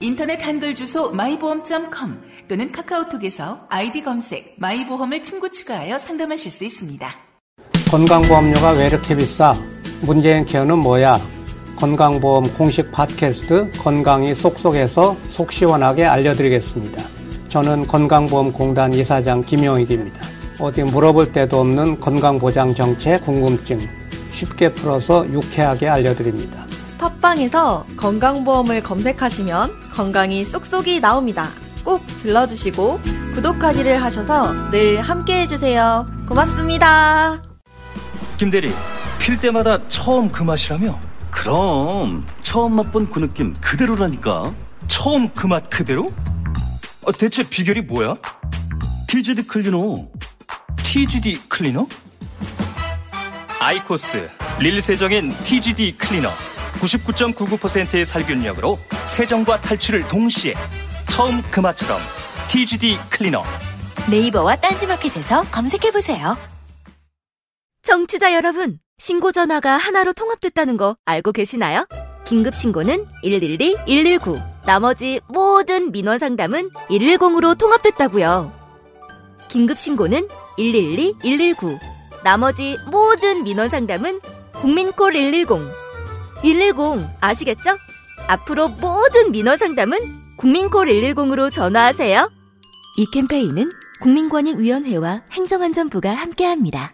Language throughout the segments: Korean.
인터넷 한글 주소 my보험.com 또는 카카오톡에서 아이디 검색 마이보험을 친구 추가하여 상담하실 수 있습니다. 건강보험료가 왜 이렇게 비싸? 문재인 케어는 뭐야? 건강보험 공식 팟캐스트 건강이 속속에서 속 시원하게 알려드리겠습니다. 저는 건강보험공단 이사장 김용익입니다. 어디 물어볼 데도 없는 건강보장 정책 궁금증 쉽게 풀어서 유쾌하게 알려드립니다. 팟빵에서 건강보험을 검색하시면 건강이 쏙쏙이 나옵니다. 꼭 들러주시고 구독하기를 하셔서 늘 함께해 주세요. 고맙습니다. 김대리, 필 때마다 처음 그 맛이라며? 그럼 처음 맛본 그 느낌 그대로라니까. 처음 그 맛 그대로? 아, 대체 비결이 뭐야? TGD 클리너. TGD 클리너? 아이코스 릴세정엔 TGD 클리너 99.99%의 살균력으로 세정과 탈취를 동시에. 처음 그 맛처럼 TGD 클리너. 네이버와 딴지마켓에서 검색해보세요. 청취자 여러분, 신고 전화가 하나로 통합됐다는 거 알고 계시나요? 긴급 신고는 112-119, 나머지 모든 민원 상담은 110으로 통합됐다고요. 긴급 신고는 112-119, 나머지 모든 민원 상담은 국민콜 110. 110 아시겠죠? 앞으로 모든 민원 상담은 국민콜 110으로 전화하세요. 이 캠페인은 국민권익위원회와 행정안전부가 함께합니다.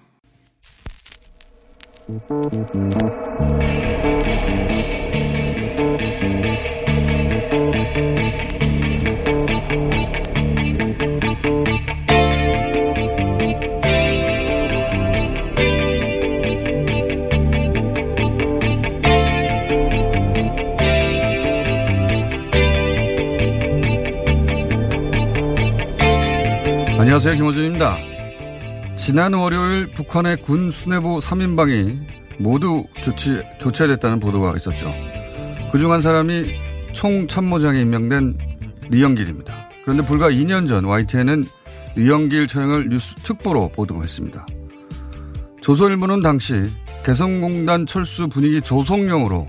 안녕하세요, 김호준입니다. 지난 월요일 북한의 군 수뇌부 3인방이 모두 교체됐다는 보도가 있었죠. 그중 한 사람이 총참모장에 임명된 리영길입니다. 그런데 불과 2년 전 YTN은 리영길 처형을 뉴스 특보로 보도했습니다. 조선일보는 당시 개성공단 철수 분위기 조성용으로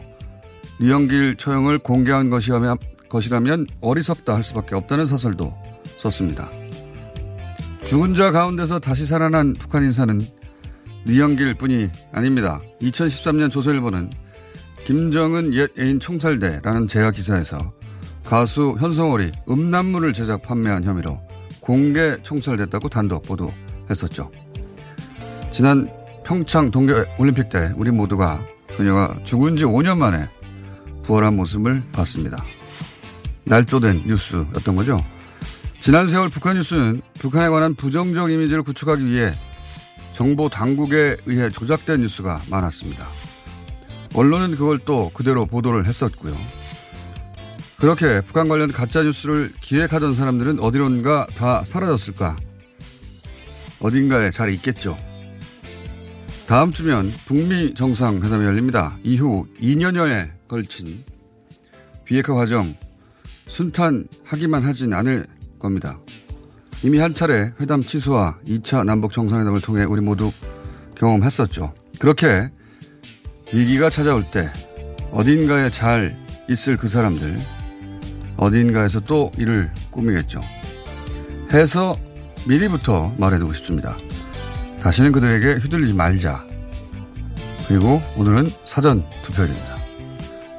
리영길 처형을 공개한 것이라면 어리석다 할 수밖에 없다는 사설도 썼습니다. 죽은 자 가운데서 다시 살아난 북한 인사는 리영길 뿐이 아닙니다. 2013년 조선일보는 김정은 옛 애인 총살대라는 제야 기사에서 가수 현송월이 음란물을 제작 판매한 혐의로 공개 총살됐다고 단독 보도했었죠. 지난 평창 동계올림픽 때 우리 모두가 그녀가 죽은 지 5년 만에 부활한 모습을 봤습니다. 날조된 뉴스였던 거죠. 지난 세월 북한 뉴스는 북한에 관한 부정적 이미지를 구축하기 위해 정보 당국에 의해 조작된 뉴스가 많았습니다. 언론은 그걸 또 그대로 보도를 했었고요. 그렇게 북한 관련 가짜 뉴스를 기획하던 사람들은 어디론가 다 사라졌을까? 어딘가에 잘 있겠죠. 다음 주면 북미 정상회담이 열립니다. 이후 2년여에 걸친 비핵화 과정 순탄하기만 하진 않을 겁니다. 이미 한 차례 회담 취소와 2차 남북 정상회담을 통해 우리 모두 경험했었죠. 그렇게 위기가 찾아올 때 어딘가에 잘 있을 그 사람들, 어딘가에서 또 일을 꾸미겠죠. 해서 미리부터 말해두고 싶습니다. 다시는 그들에게 휘둘리지 말자. 그리고 오늘은 사전 투표입니다.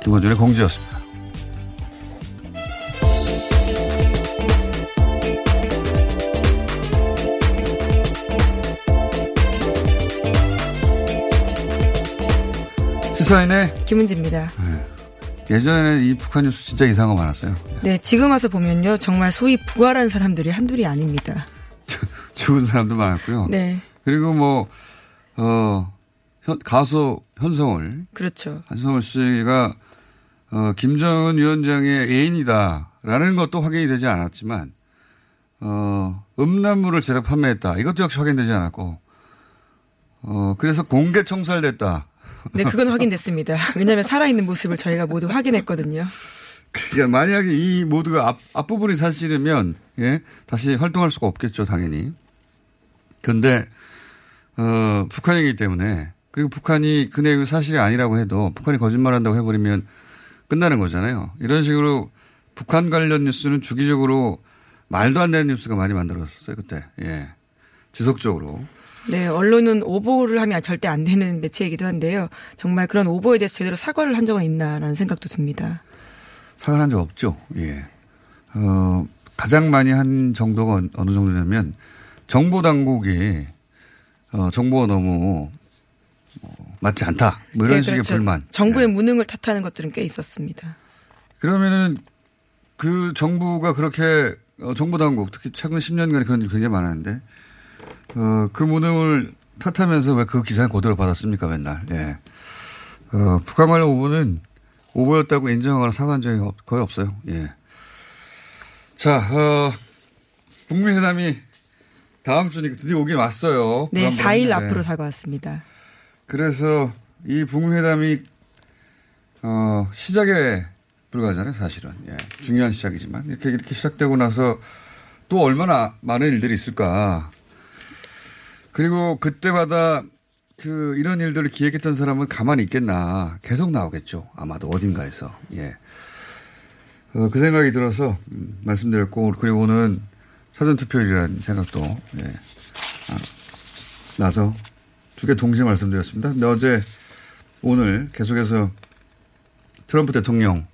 김원준의 공지였습니다. 시사인의 김은지입니다. 네. 예전에는 이 북한 뉴스 진짜 이상한 거 많았어요. 네, 지금 와서 보면요, 정말 소위 부활한 사람들이 한둘이 아닙니다. 죽은 사람도 많았고요. 네. 그리고 가수 현송월. 그렇죠. 현송월 씨가 김정은 위원장의 애인이다라는 것도 확인이 되지 않았지만 음란물을 제작 판매했다. 이것도 역시 확인되지 않았고. 그래서 공개 청산됐다. 네, 그건 확인됐습니다. 왜냐하면 살아있는 모습을 저희가 모두 확인했거든요. 그러니까 만약에 이 모두가 앞부분이 사실이면, 예, 다시 활동할 수가 없겠죠, 당연히. 그런데 북한이기 때문에, 그리고 북한이 그 내용이 사실이 아니라고 해도 북한이 거짓말한다고 해버리면 끝나는 거잖아요. 이런 식으로 북한 관련 뉴스는 주기적으로 말도 안 되는 뉴스가 많이 만들어졌어요, 그때. 예, 지속적으로. 네, 언론은 오보를 하면 절대 안 되는 매체이기도 한데요. 정말 그런 오보에 대해서 제대로 사과를 한 적은 있나라는 생각도 듭니다. 사과를 한 적 없죠. 예. 가장 많이 한 정도가 어느 정도냐면 정보 당국이 정보가 너무 맞지 않다. 뭐 이런, 네, 그렇죠, 식의 불만. 정부의, 네, 무능을 탓하는 것들은 꽤 있었습니다. 그러면은 그 정부가 그렇게 정보 당국, 특히 최근 10년간 그런 일이 굉장히 많았는데 그 무능을 탓하면서 왜 그 기사에 고도를 받았습니까, 맨날. 예. 북한 관련 오보는 오버였다고 인정하거나 사과한 적이 거의 없어요. 예. 자, 북미 회담이 다음 주니까 드디어 오긴 왔어요. 네, 4일 앞으로 다가왔습니다. 그래서 이 북미 회담이 시작에 불과하잖아요, 사실은. 예. 중요한 시작이지만 이렇게 시작되고 나서 또 얼마나 많은 일들이 있을까. 그리고 그때마다 이런 일들을 기획했던 사람은 가만히 있겠나. 계속 나오겠죠, 아마도 어딘가에서. 예. 그 생각이 들어서 말씀드렸고, 그리고는 사전투표일이라는 생각도, 예, 나서 두 개 동시에 말씀드렸습니다. 근데 어제, 오늘 계속해서 트럼프 대통령,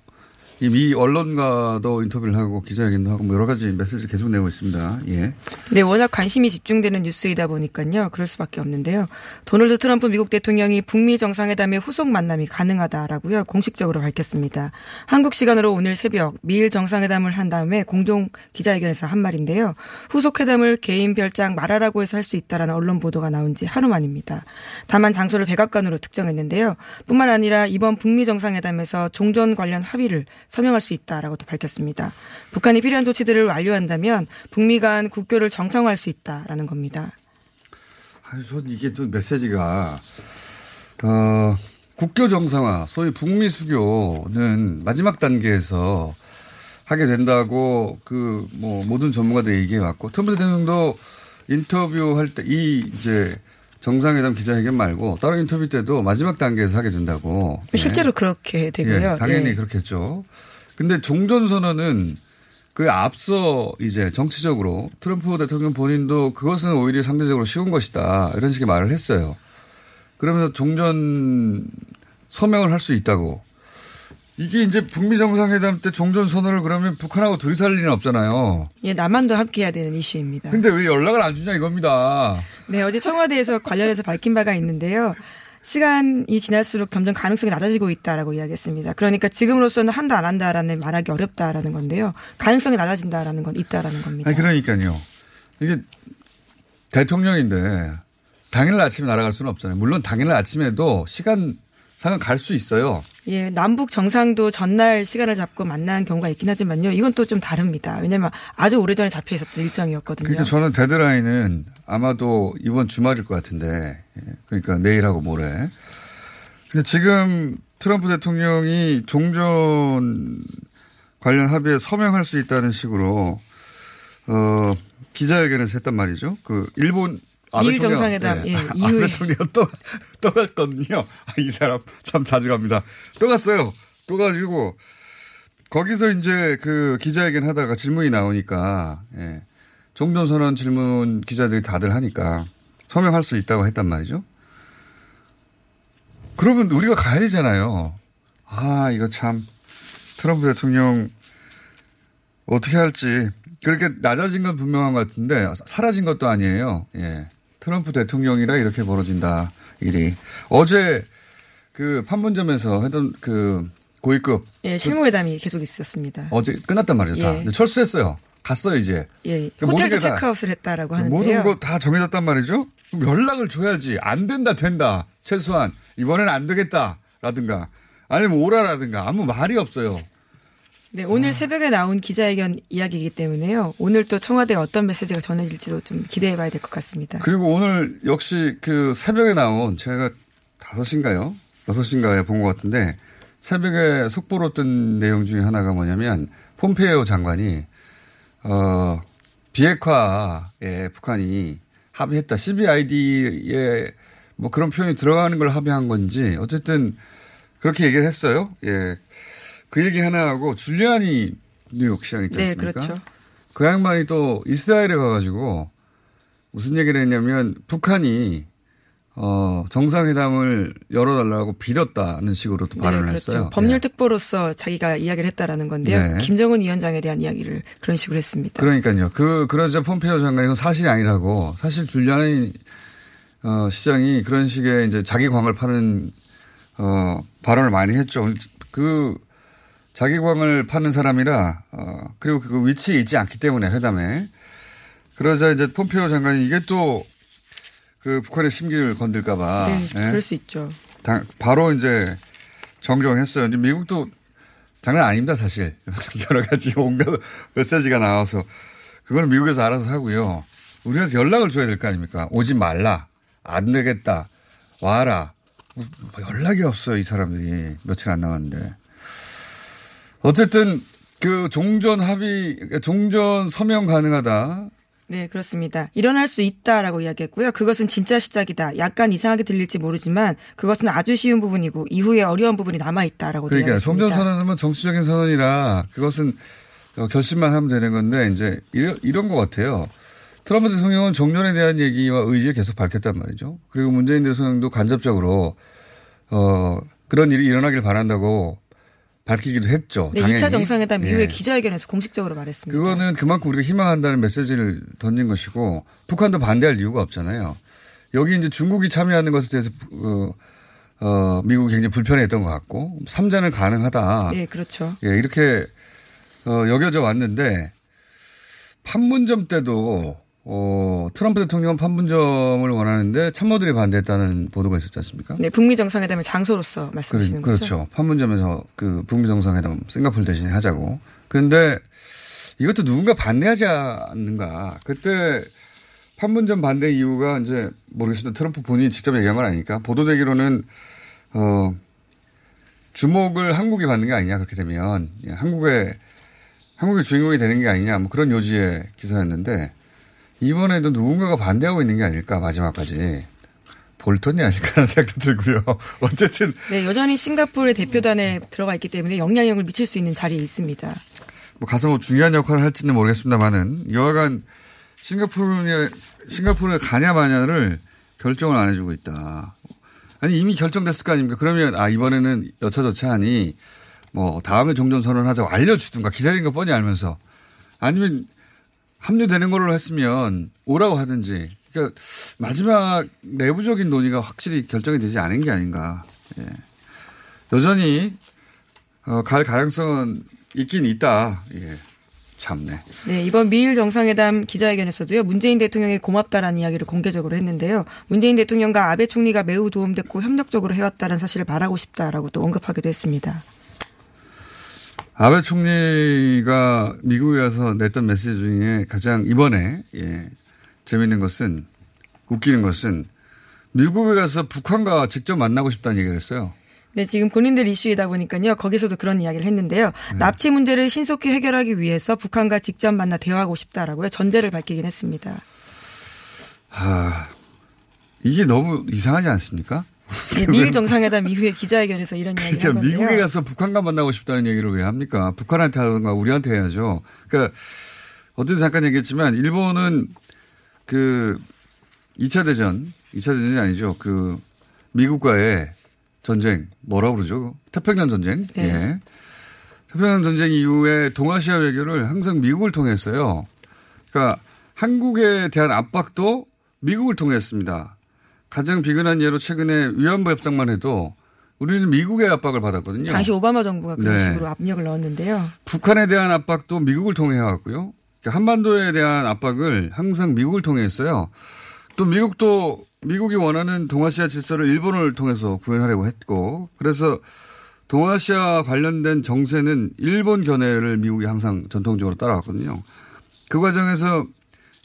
이 언론과도 인터뷰를 하고 기자회견도 하고 뭐 여러 가지 메시지를 계속 내고 있습니다. 예. 네, 워낙 관심이 집중되는 뉴스이다 보니까요. 그럴 수밖에 없는데요. 도널드 트럼프 미국 대통령이 북미 정상회담의 후속 만남이 가능하다라고요, 공식적으로 밝혔습니다. 한국 시간으로 오늘 새벽 미일 정상회담을 한 다음에 공동 기자회견에서 한 말인데요. 후속 회담을 개인 별장 말하라고 해서 할 수 있다라는 언론 보도가 나온 지 하루 만입니다. 다만 장소를 백악관으로 특정했는데요. 뿐만 아니라 이번 북미 정상회담에서 종전 관련 합의를 서명할 수 있다라고도 밝혔습니다. 북한이 필요한 조치들을 완료한다면 북미 간 국교를 정상화할 수 있다라는 겁니다. 아니, 전 이게 또 메시지가 국교 정상화, 소위 북미 수교는 마지막 단계에서 하게 된다고 모든 전문가들이 얘기해 왔고, 트럼프 대통령도 인터뷰할 때 이제 정상회담 기자회견 말고 다른 인터뷰 때도 마지막 단계에서 하게 된다고. 실제로, 예, 그렇게 되고요. 예, 당연히, 예, 그렇겠죠. 근데 종전선언은 그 앞서 이제 정치적으로 트럼프 대통령 본인도 그것은 오히려 상대적으로 쉬운 것이다, 이런 식의 말을 했어요. 그러면서 종전 서명을 할 수 있다고. 이게 이제 북미 정상회담 때 종전선언을 그러면 북한하고 둘이 살 일은 없잖아요. 예, 남한도 함께해야 되는 이슈입니다. 근데 왜 연락을 안 주냐 이겁니다. 네, 어제 청와대에서 관련해서 밝힌 바가 있는데요. 시간이 지날수록 점점 가능성이 낮아지고 있다라고 이야기했습니다. 그러니까 지금으로서는 한다 안 한다라는 말하기 어렵다라는 건데요. 가능성이 낮아진다라는 건 있다라는 겁니다. 아니, 그러니까요. 이게 대통령인데 당일 아침에 날아갈 수는 없잖아요. 물론 당일 아침에도 시간 상은 갈 수 있어요. 예, 남북 정상도 전날 시간을 잡고 만난 경우가 있긴 하지만요. 이건 또 좀 다릅니다. 왜냐하면 아주 오래전에 잡혀 있었던 일정이었거든요. 그러니까 저는 데드라인은 아마도 이번 주말일 것 같은데, 그러니까 내일하고 모레. 근데 지금 트럼프 대통령이 종전 관련 합의에 서명할 수 있다는 식으로 기자회견에서 했단 말이죠. 일본 미일 정상회담, 예, 이후에. 아베 총리가 또 갔거든요. 이 사람 참 자주 갑니다. 또 갔어요. 또 가지고 거기서 이제 기자회견 하다가 질문이 나오니까, 예, 종전선언 질문 기자들이 다들 하니까 서명할 수 있다고 했단 말이죠. 그러면 우리가 가야 되잖아요. 아, 이거 참 트럼프 대통령 어떻게 할지. 그렇게 낮아진 건 분명한 것 같은데 사라진 것도 아니에요. 예. 트럼프 대통령이라 이렇게 벌어진다, 일이. 어제 판문점에서 했던 고위급, 예, 실무회담이 계속 있었습니다. 어제 끝났단 말이죠, 예. 다. 근데 철수했어요. 갔어요, 이제. 예. 그러니까 호텔도 체크아웃을 했다라고 하는데요. 모든 거 다 정해졌단 말이죠. 그럼 연락을 줘야지. 안 된다, 된다. 최소한. 이번엔 안 되겠다라든가. 아니면 오라라든가. 아무 말이 없어요. 네, 오늘 새벽에 나온 기자회견 이야기이기 때문에요. 오늘 또 청와대에 어떤 메시지가 전해질지도 좀 기대해봐야 될 것 같습니다. 그리고 오늘 역시 그 새벽에 나온 제가 5시인가요? 6시인가에 본 것 같은데 새벽에 속보로 뜬 내용 중에 하나가 뭐냐면 폼페이오 장관이 비핵화에 북한이 합의했다. CBID에 뭐 그런 표현이 들어가는 걸 합의한 건지 어쨌든 그렇게 얘기를 했어요. 예. 그 얘기 하나 하고 줄리안이 뉴욕 시장 있지 않습니까? 네, 그렇죠. 그 양반이 또 이스라엘에 가가지고 무슨 얘기를 했냐면 북한이 정상회담을 열어달라고 빌었다는 식으로 또 발언을 그렇죠. 했어요. 법률특보로서 자기가 이야기를 했다라는 건데요. 네. 김정은 위원장에 대한 이야기를 그런 식으로 했습니다. 그러니까요. 그러자 폼페이오 장관이 이건 사실이 아니라고 사실 줄리안이 시장이 그런 식의 이제 자기 광을 파는 발언을 많이 했죠. 그 자기 광을 파는 사람이라 그리고 그 위치에 있지 않기 때문에 회담에 그러자 이제 폼페이오 장관이 이게 또 그 북한의 심기를 건들까 봐. 네, 네. 그럴 수 있죠. 바로 이제 정정했어요. 이제 미국도 장난 아닙니다, 사실. 여러 가지 온갖 메시지가 나와서 그거는 미국에서 알아서 하고요. 우리한테 연락을 줘야 될 거 아닙니까? 오지 말라. 안 되겠다. 와라. 연락이 없어요, 이 사람들이. 며칠 안 남았는데. 어쨌든 그 종전 합의, 종전 서명 가능하다. 네, 그렇습니다. 일어날 수 있다라고 이야기했고요. 그것은 진짜 시작이다. 약간 이상하게 들릴지 모르지만 그것은 아주 쉬운 부분이고 이후에 어려운 부분이 남아있다라고 그러니까 이야기했습니다. 그러니까 종전선언은 정치적인 선언이라 그것은 결심만 하면 되는 건데 이제 이런 것 같아요. 트럼프 대통령은 종전에 대한 얘기와 의지를 계속 밝혔단 말이죠. 그리고 문재인 대통령도 간접적으로 그런 일이 일어나길 바란다고 밝히기도 했죠. 네, 당연히. 2차 정상회담 이후에 예. 기자회견에서 공식적으로 말했습니다. 그거는 그만큼 우리가 희망한다는 메시지를 던진 것이고 북한도 반대할 이유가 없잖아요. 여기 이제 중국이 참여하는 것에 대해서 미국이 굉장히 불편해했던 것 같고 3자는 가능하다. 네, 그렇죠. 예, 이렇게 여겨져 왔는데 판문점 때도 트럼프 대통령은 판문점을 원하는데 참모들이 반대했다는 보도가 있었지 않습니까? 네, 북미 정상회담의 장소로서 말씀하시는 거죠. 그렇죠. 판문점에서 그 북미 정상회담 싱가포르 대신에 하자고. 그런데 이것도 누군가 반대하지 않는가. 그때 판문점 반대 이유가 이제 모르겠습니다. 트럼프 본인이 직접 얘기한 건 아니니까 보도되기로는 주목을 한국이 받는 게 아니냐 그렇게 되면 한국의 주인공이 되는 게 아니냐 뭐 그런 요지의 기사였는데. 이번에도 누군가가 반대하고 있는 게 아닐까 마지막까지 볼턴이 아닐까라는 생각도 들고요. 어쨌든 네 여전히 싱가포르의 대표단에 들어가 있기 때문에 영향력을 미칠 수 있는 자리에 있습니다. 뭐 가서 뭐 중요한 역할을 할지는 모르겠습니다만은 여하간 싱가포르에 가냐 마냐를 결정을 안 해주고 있다. 아니 이미 결정됐을 거 아닙니까? 그러면 이번에는 여차저차하니 뭐 다음에 종전 선언하자고 알려주든가 기다린 거 뻔히 알면서 아니면. 합류되는 걸로 했으면 오라고 하든지. 그러니까 마지막 내부적인 논의가 확실히 결정이 되지 않은 게 아닌가. 예. 여전히 갈 가능성은 있긴 있다. 예. 참네. 네, 이번 미일 정상회담 기자회견에서도요. 문재인 대통령이 고맙다라는 이야기를 공개적으로 했는데요. 문재인 대통령과 아베 총리가 매우 도움됐고 협력적으로 해왔다는 사실을 말하고 싶다라고 또 언급하기도 했습니다. 아베 총리가 미국에 와서 냈던 메시지 중에 가장 이번에 재미있는 것은 웃기는 것은 미국에 가서 북한과 직접 만나고 싶다는 얘기를 했어요. 네, 지금 본인들 이슈이다 보니까요. 거기서도 그런 이야기를 했는데요. 네. 납치 문제를 신속히 해결하기 위해서 북한과 직접 만나 대화하고 싶다라고요. 전제를 밝히긴 했습니다. 이게 너무 이상하지 않습니까? 네, 미일 정상회담 이후에 기자회견에서 이런 이야기를 한 건데요. 미국에 가서 북한과 만나고 싶다는 얘기를 왜 합니까? 북한한테 하든가 우리한테 해야죠. 그러니까 어제도 잠깐 얘기했지만 일본은 그 2차 대전이 아니죠. 그 미국과의 전쟁 뭐라고 그러죠? 태평양 전쟁. 네. 예. 태평양 전쟁 이후에 동아시아 외교를 항상 미국을 통해 했어요. 그러니까 한국에 대한 압박도 미국을 통해 했습니다. 가장 비근한 예로 최근에 위안부 협상만 해도 우리는 미국의 압박을 받았거든요. 당시 오바마 정부가 그런 네. 식으로 압력을 넣었는데요. 북한에 대한 압박도 미국을 통해 해왔고요. 그러니까 한반도에 대한 압박을 항상 미국을 통해 했어요. 또 미국이 원하는 동아시아 질서를 일본을 통해서 구현하려고 했고 그래서 동아시아 관련된 정세는 일본 견해를 미국이 항상 전통적으로 따라왔거든요. 그 과정에서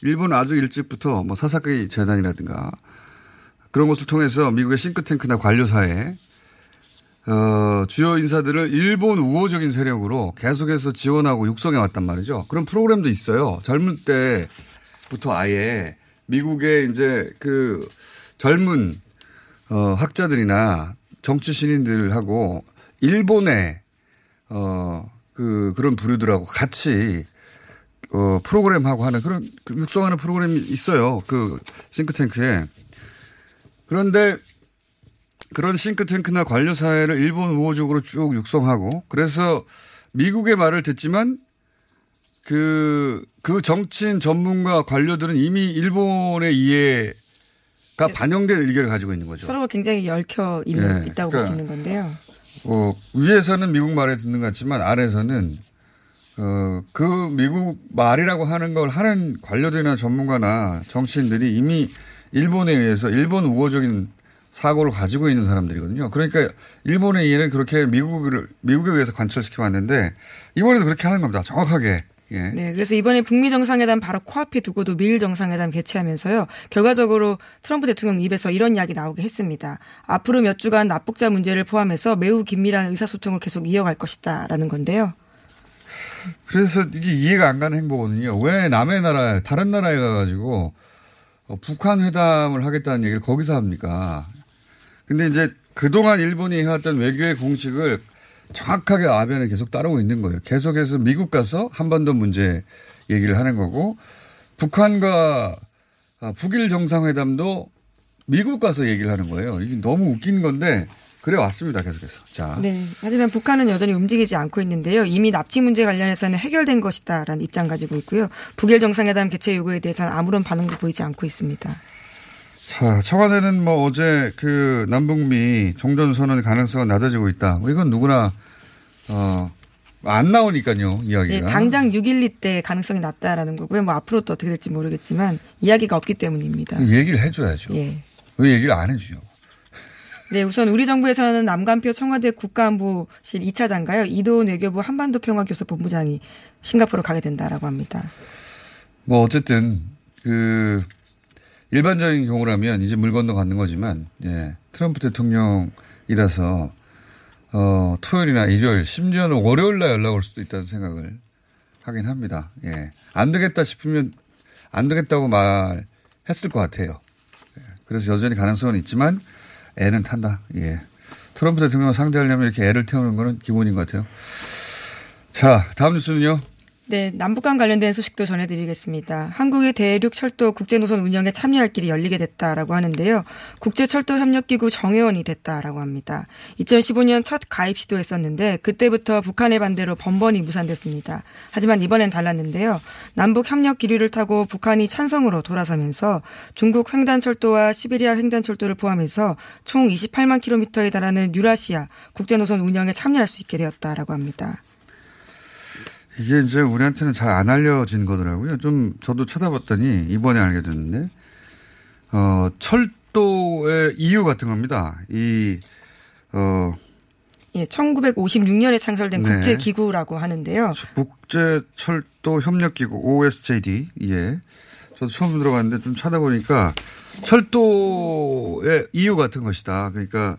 일본 아주 일찍부터 뭐 사사키 재단이라든가 그런 것을 통해서 미국의 싱크탱크나 관료사에 주요 인사들을 일본 우호적인 세력으로 계속해서 지원하고 육성해 왔단 말이죠. 그런 프로그램도 있어요. 젊은 때부터 아예 미국의 이제 그 젊은 학자들이나 정치 신인들하고 일본의 그런 부류들하고 같이 프로그램하고 하는 그런 육성하는 프로그램이 있어요. 그 싱크탱크에. 그런데 그런 싱크탱크나 관료사회를 일본 우호적으로 쭉 육성하고 그래서 미국의 말을 듣지만 그 정치인 전문가 관료들은 이미 일본의 이해가 반영된 의견을 가지고 있는 거죠. 서로가 굉장히 얽혀 있다고 볼 수 있는 건데요. 위에서는 미국 말을 듣는 것 같지만 아래에서는 그 미국 말이라고 하는 걸 하는 관료들이나 전문가나 정치인들이 이미 일본에 의해서 일본 우호적인 사고를 가지고 있는 사람들이거든요. 그러니까 일본의 이해는 그렇게 미국에 의해서 관철시켜 왔는데 이번에도 그렇게 하는 겁니다. 정확하게. 예. 네, 그래서 이번에 북미 정상회담 바로 코앞에 두고도 미일 정상회담 개최하면서요. 결과적으로 트럼프 대통령 입에서 이런 이야기 나오게 했습니다. 앞으로 몇 주간 납북자 문제를 포함해서 매우 긴밀한 의사소통을 계속 이어갈 것이다라는 건데요. 그래서 이게 이해가 안 가는 행보거든요. 왜 남의 나라, 다른 나라에 가가지고 북한 회담을 하겠다는 얘기를 거기서 합니까? 근데 이제 그동안 일본이 해왔던 외교의 공식을 정확하게 아베는 계속 따르고 있는 거예요. 계속해서 미국 가서 한반도 문제 얘기를 하는 거고 북한과 북일 정상회담도 미국 가서 얘기를 하는 거예요. 이게 너무 웃긴 건데 그래 왔습니다. 계속해서. 자. 네. 하지만 북한은 여전히 움직이지 않고 있는데요. 이미 납치 문제 관련해서는 해결된 것이다라는 입장 가지고 있고요. 북일 정상회담 개최 요구에 대해서는 아무런 반응도 보이지 않고 있습니다. 자, 청와대는 뭐 어제 그 남북미 종전선언 가능성은 낮아지고 있다. 이건 누구나, 안 나오니까요, 이야기가. 네, 당장 6.12 때 가능성이 낮다라는 거고요. 뭐 앞으로 또 어떻게 될지 모르겠지만 이야기가 없기 때문입니다. 얘기를 해줘야죠. 예. 왜 얘기를 안 해주죠? 네, 우선 우리 정부에서는 남관표 청와대 국가안보실 2차장가요. 이도훈 외교부 한반도 평화교섭 본부장이 싱가포르 가게 된다라고 합니다. 뭐 어쨌든 그 일반적인 경우라면 이제 물 건너 가는 거지만 예, 트럼프 대통령이라서 토요일이나 일요일 심지어는 월요일 날 연락 올 수도 있다는 생각을 하긴 합니다. 예, 안 되겠다 싶으면 안 되겠다고 말했을 것 같아요. 예, 그래서 여전히 가능성은 있지만 애는 탄다. 예, 트럼프 대통령을 상대하려면 이렇게 애를 태우는 거는 기본인 것 같아요. 자, 다음 뉴스는요. 네, 남북간 관련된 소식도 전해드리겠습니다. 한국의 대륙 철도 국제노선 운영에 참여할 길이 열리게 됐다라고 하는데요. 국제철도협력기구 정회원이 됐다라고 합니다. 2015년 첫 가입 시도했었는데 그때부터 북한의 반대로 번번이 무산됐습니다. 하지만 이번엔 달랐는데요. 남북협력 기류를 타고 북한이 찬성으로 돌아서면서 중국 횡단철도와 시베리아 횡단철도를 포함해서 총 28만 킬로미터에 달하는 유라시아 국제노선 운영에 참여할 수 있게 되었다라고 합니다. 이게 이제 우리한테는 잘 안 알려진 거더라고요. 좀 저도 찾아봤더니 이번에 알게 됐는데, 철도의 이유 같은 겁니다. 예, 1956년에 창설된 네. 국제기구라고 하는데요. 국제철도협력기구 OSJD. 예. 저도 처음 들어봤는데 좀 찾아보니까 철도의 이유 같은 것이다. 그러니까,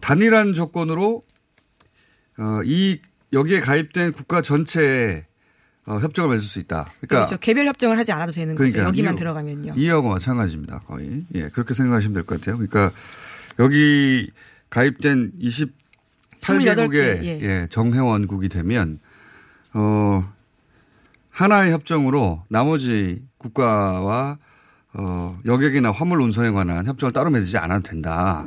단일한 조건으로, 여기에 가입된 국가 전체에 협정을 맺을 수 있다. 그렇죠. 개별 협정을 하지 않아도 되는 거죠. 여기만 들어가면요. 이하고 마찬가지입니다. 거의. 예, 그렇게 생각하시면 될 것 같아요. 그러니까 여기 가입된 28개국의 예. 예, 정회원국이 되면 하나의 협정으로 나머지 국가와 여객이나 화물 운송에 관한 협정을 따로 맺지 않아도 된다.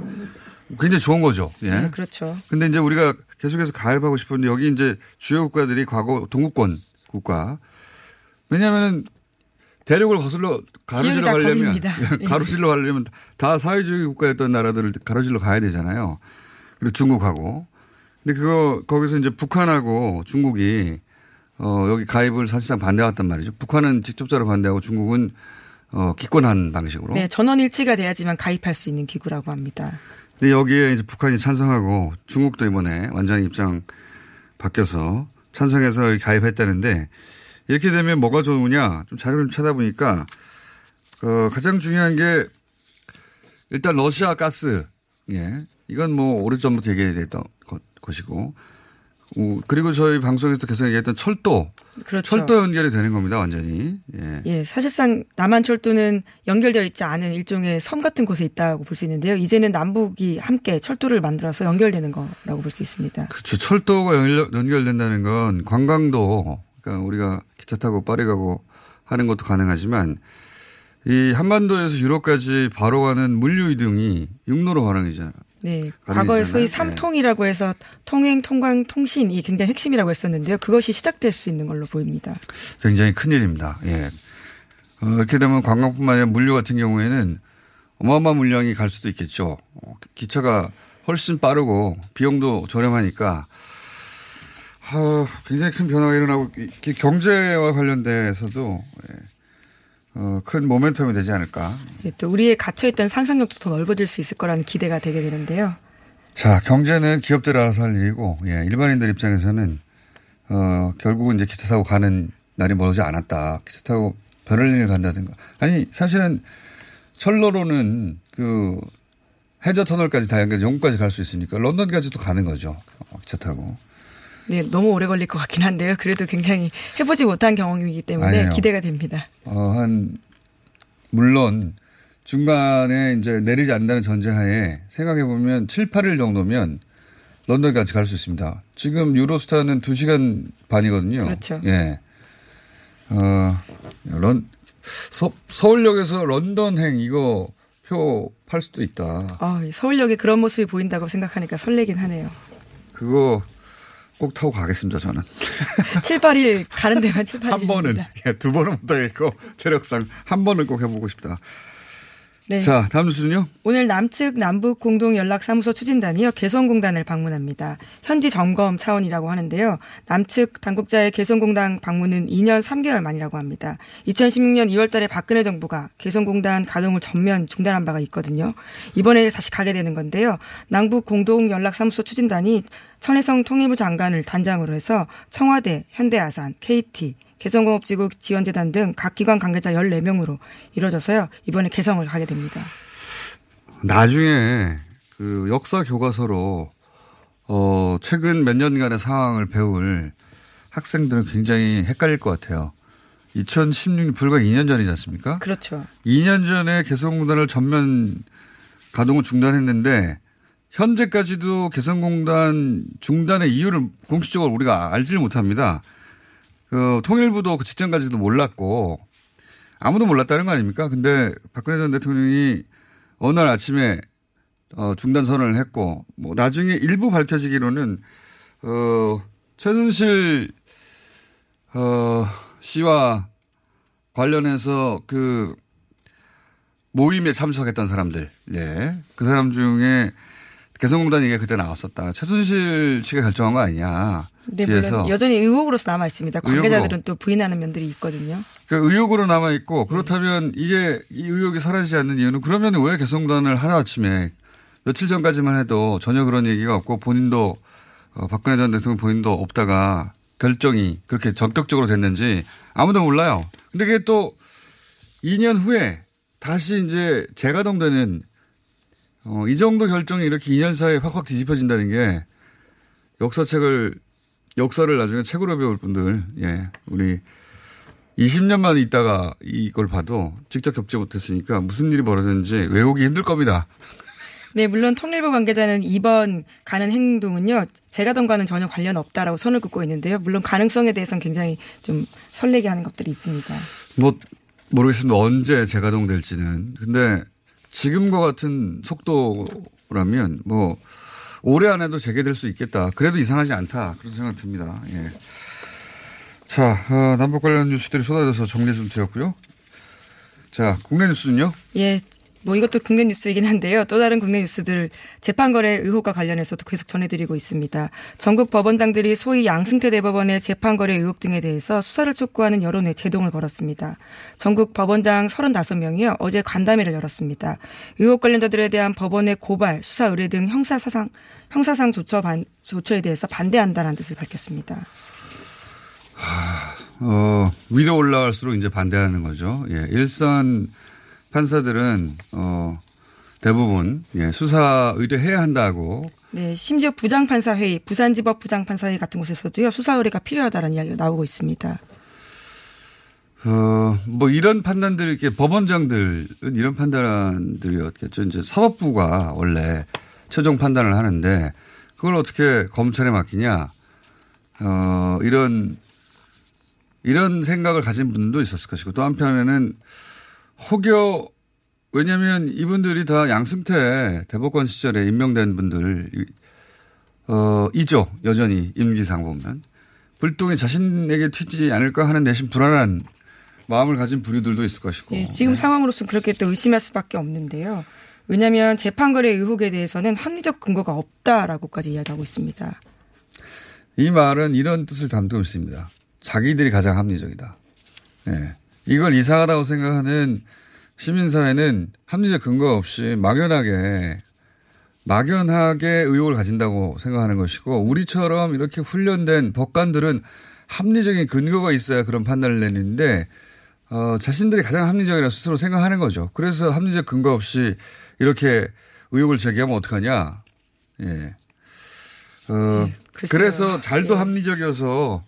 굉장히 좋은 거죠. 예. 네, 그렇죠. 근데 이제 우리가 계속해서 가입하고 싶은데 여기 이제 주요 국가들이 과거 동구권 국가. 왜냐면은 대륙을 거슬러 가로질러 가려면 다 사회주의 국가였던 나라들을 가로질러 가야 되잖아요. 그리고 중국하고. 근데 거기서 이제 북한하고 중국이 여기 가입을 사실상 반대해왔단 말이죠. 북한은 직접적으로 반대하고 중국은 기권한 방식으로. 네, 전원 일치가 돼야지만 가입할 수 있는 기구라고 합니다. 근데 여기에 이제 북한이 찬성하고 중국도 이번에 완전히 입장 바뀌어서 찬성해서 가입했다는데 이렇게 되면 뭐가 좋으냐 좀 자료를 찾아보니까 가장 중요한 게 일단 러시아 가스 예 이건 뭐 오래전부터 얘기했던 것이고 그리고 저희 방송에서도 계속 얘기했던 철도. 그렇죠. 철도 연결이 되는 겁니다. 완전히. 예. 예. 사실상 남한 철도는 연결되어 있지 않은 일종의 섬 같은 곳에 있다고 볼 수 있는데요. 이제는 남북이 함께 철도를 만들어서 연결되는 거라고 볼 수 있습니다. 그렇죠. 철도가 연결된다는 건 관광도 그러니까 우리가 기차 타고 파리 가고 하는 것도 가능하지만 이 한반도에서 유럽까지 바로 가는 물류 이동이 육로로 가능해지잖아요. 네, 과거에 소위 삼통이라고 해서 통행, 통관, 통신이 굉장히 핵심이라고 했었는데요. 그것이 시작될 수 있는 걸로 보입니다. 굉장히 큰일입니다. 예. 이렇게 되면 관광뿐만 아니라 물류 같은 경우에는 어마어마한 물량이 갈 수도 있겠죠. 기차가 훨씬 빠르고 비용도 저렴하니까 굉장히 큰 변화가 일어나고 경제와 관련돼서도 예. 큰 모멘텀이 되지 않을까. 예, 또 우리의 갇혀있던 상상력도 더 넓어질 수 있을 거라는 기대가 되게 되는데요. 자, 경제는 기업들 알아서 할 일이고, 예, 일반인들 입장에서는, 결국은 이제 기차 타고 가는 날이 멀지 않았다. 기차 타고 베를린을 간다든가. 아니, 사실은 철로로는 해저 터널까지 다 연결, 영국까지 갈 수 있으니까 런던까지도 가는 거죠. 기차 타고. 네, 너무 오래 걸릴 것 같긴 한데요. 그래도 굉장히 해보지 못한 경험이기 때문에 아니에요. 기대가 됩니다. 물론 중간에 이제 내리지 않는다는 전제하에 생각해보면 7, 8일 정도면 런던까지 갈 수 있습니다. 지금 유로스타는 2시간 반이거든요. 그렇죠. 예. 서울역에서 런던행 이거 표 팔 수도 있다. 서울역에 그런 모습이 보인다고 생각하니까 설레긴 하네요. 그거 꼭 타고 가겠습니다, 저는. 7, 8일 가는 데만 7, 8일. 한 번은. 예, 두 번은 못하겠고 체력상 한 번은 꼭 해보고 싶다. 네. 자, 다음 뉴스는요. 오늘 남측 남북 공동연락사무소 추진단이요. 개성공단을 방문합니다. 현지 점검 차원이라고 하는데요. 남측 당국자의 개성공단 방문은 2년 3개월 만이라고 합니다. 2016년 2월 달에 박근혜 정부가 개성공단 가동을 전면 중단한 바가 있거든요. 이번에 다시 가게 되는 건데요. 남북 공동연락사무소 추진단이 천해성 통일부 장관을 단장으로 해서 청와대, 현대아산, KT, 개성공업지구 지원재단 등 각 기관 관계자 14명으로 이루어져서요. 이번에 개성을 가게 됩니다. 나중에 역사 교과서로 최근 몇 년간의 상황을 배울 학생들은 굉장히 헷갈릴 것 같아요. 2016년 불과 2년 전이지 않습니까? 그렇죠. 2년 전에 개성공단을 전면 가동을 중단했는데 현재까지도 개성공단 중단의 이유를 공식적으로 우리가 알지를 못합니다. 통일부도 그 직전까지도 몰랐고 아무도 몰랐다는 거 아닙니까? 근데 박근혜 전 대통령이 어느 날 아침에 중단 선언을 했고 뭐 나중에 일부 밝혀지기로는 최순실 씨와 관련해서 그 모임에 참석했던 사람들, 예, 그 사람 중에 개성공단 얘기가 그때 나왔었다. 최순실 씨가 결정한 거 아니냐. 네, 뒤에서. 여전히 의혹으로서 남아있습니다. 관계자들은 의혹으로. 또 부인하는 면들이 있거든요. 그러니까 의혹으로 남아있고 그렇다면 네. 이 의혹이 사라지지 않는 이유는 그러면 왜 개성공단을 하루아침에 며칠 전까지만 해도 전혀 그런 얘기가 없고 본인도 박근혜 전 대통령 본인도 없다가 결정이 그렇게 적극적으로 됐는지 아무도 몰라요. 근데 그게 또 2년 후에 다시 이제 재가동되는 이 정도 결정이 이렇게 2년 사이에 확확 뒤집혀진다는 게 역사를 나중에 책으로 배울 분들, 예, 우리 20년만 있다가 이걸 봐도 직접 겪지 못했으니까 무슨 일이 벌어졌는지 외우기 힘들 겁니다. 네, 물론 통일부 관계자는 이번 가는 행동은요, 재가동과는 전혀 관련 없다라고 선을 긋고 있는데요. 물론 가능성에 대해서는 굉장히 좀 설레게 하는 것들이 있습니다. 모르겠습니다. 언제 재가동될지는. 근데 지금과 같은 속도라면 올해 안 해도 재개될 수 있겠다. 그래도 이상하지 않다. 그런 생각 듭니다. 예. 자, 남북 관련 뉴스들이 쏟아져서 정리 좀 드렸고요. 자, 국내 뉴스는요? 예. 뭐 이것도 국내 뉴스이긴 한데요. 또 다른 국내 뉴스들 재판거래 의혹과 관련해서도 계속 전해드리고 있습니다. 전국 법원장들이 소위 양승태 대법원의 재판거래 의혹 등에 대해서 수사를 촉구하는 여론의 제동을 걸었습니다. 전국 법원장 35명이요. 어제 간담회를 열었습니다. 의혹 관련자들에 대한 법원의 고발, 수사 의뢰 등 형사상 조처에 대해서 반대한다는 뜻을 밝혔습니다. 위로 올라갈수록 이제 반대하는 거죠. 예, 일선 판사들은 대부분 수사 의뢰해야 한다고. 네, 심지어 부장판사회의, 부산지법 부장판사회 같은 곳에서도요 수사 의뢰가 필요하다라는 이야기가 나오고 있습니다. 뭐 이런 판단들 이렇게 법원장들은 이런 판단들이었겠죠. 이제 사법부가 원래 최종 판단을 하는데 그걸 어떻게 검찰에 맡기냐. 이런 생각을 가진 분도 있었을 것이고 또 한편에는 혹여 왜냐하면 이분들이 다 양승태 대법관 시절에 임명된 분들이죠. 여전히 임기상 보면. 불똥이 자신에게 튀지 않을까 하는 내심 불안한 마음을 가진 부류들도 있을 것이고. 예, 지금 상황으로서는 그렇게 또 의심할 수밖에 없는데요. 왜냐하면 재판거래 의혹에 대해서는 합리적 근거가 없다라고까지 이야기하고 있습니다. 이 말은 이런 뜻을 담고 있습니다. 자기들이 가장 합리적이다. 예. 이걸 이상하다고 생각하는 시민사회는 합리적 근거 없이 막연하게 의혹을 가진다고 생각하는 것이고 우리처럼 이렇게 훈련된 법관들은 합리적인 근거가 있어야 그런 판단을 내는데 자신들이 가장 합리적이라 스스로 생각하는 거죠. 그래서 합리적 근거 없이 이렇게 의혹을 제기하면 어떡하냐. 예. 그래서 잘도 합리적이어서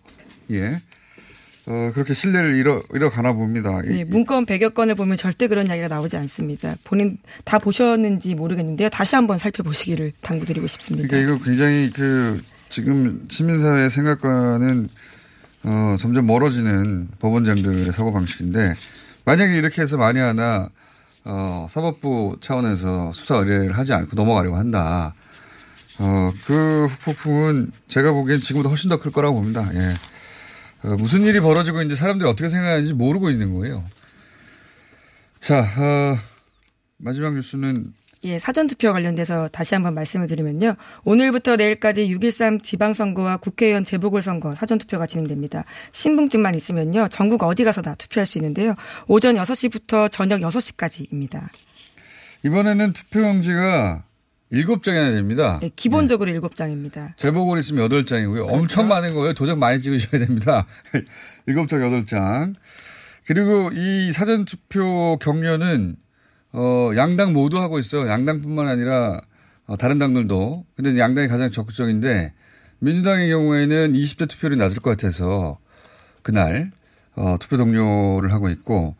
그렇게 신뢰를 잃어가나 봅니다. 네, 문건 100여 건을 보면 절대 그런 이야기가 나오지 않습니다. 본인 다 보셨는지 모르겠는데요. 다시 한번 살펴보시기를 당부드리고 싶습니다. 그러니까 이거 굉장히 지금 시민사회의 생각과는 점점 멀어지는 법원장들의 사고방식인데 만약에 이렇게 해서 많이 하나 사법부 차원에서 수사 의뢰를 하지 않고 넘어가려고 한다. 그 후폭풍은 제가 보기엔 지금보다 훨씬 더 클 거라고 봅니다. 예. 무슨 일이 벌어지고 있는지 사람들이 어떻게 생각하는지 모르고 있는 거예요. 자, 마지막 뉴스는. 예, 사전투표 관련돼서 다시 한번 말씀을 드리면요. 오늘부터 내일까지 6.13 지방선거와 국회의원 재보궐선거 사전투표가 진행됩니다. 신분증만 있으면요. 전국 어디 가서 다 투표할 수 있는데요. 오전 6시부터 저녁 6시까지입니다. 이번에는 투표용지가 7장이나 됩니다. 네, 기본적으로 7장입니다. 제보궐 있으면 8장이고요. 그렇죠? 엄청 많은 거예요. 도장 많이 찍으셔야 됩니다. 7장, 8장. 그리고 이 사전투표 격려는 양당 모두 하고 있어요. 양당뿐만 아니라 다른 당들도. 근데 양당이 가장 적극적인데 민주당의 경우에는 20대 투표율이 낮을 것 같아서 그날 투표 독려를 하고 있고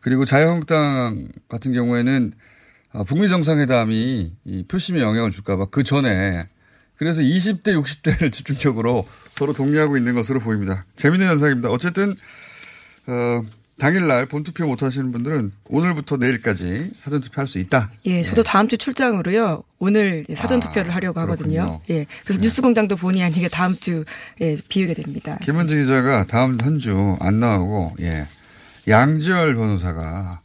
그리고 자유한국당 같은 경우에는 북미 정상회담이 이 표심에 영향을 줄까봐 그 전에 그래서 20대, 60대를 집중적으로 서로 독려하고 있는 것으로 보입니다. 재미있는 현상입니다. 어쨌든 당일날 본투표 못하시는 분들은 오늘부터 내일까지 사전투표할 수 있다. 예, 저도 다음 주 출장으로요. 오늘 사전투표를 하려고 하거든요. 예, 그래서 뉴스공장도 본의 아니게 다음 주 비우게 됩니다. 김은지 기자가 다음 한 주 안 나오고 양지열 변호사가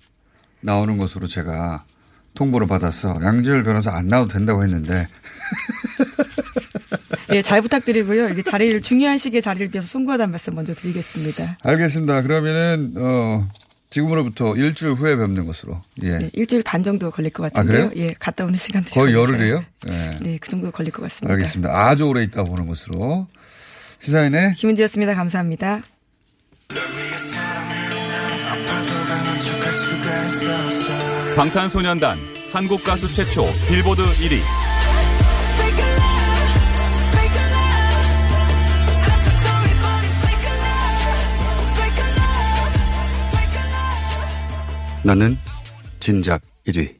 나오는 것으로 제가 통보를 받아서 양지열 변호사 안 나와도 된다고 했는데. 예, 잘 부탁드리고요. 이게 자리를 중요한 시기에 자리를 비워서 송구하다는 말씀 먼저 드리겠습니다. 알겠습니다. 그러면은 지금으로부터 일주일 후에 뵙는 것으로. 예. 네, 일주일 반 정도 걸릴 것 같은데요. 그래요? 예, 갔다 오는 시간도 거의 열흘이에요. 예. 네, 그 정도 걸릴 것 같습니다. 알겠습니다. 아주 오래 있다 보는 것으로. 시사인의 김은지였습니다. 감사합니다. 방탄소년단 한국 가수 최초 빌보드 1위 나는 진작 1위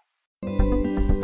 만나보시라요.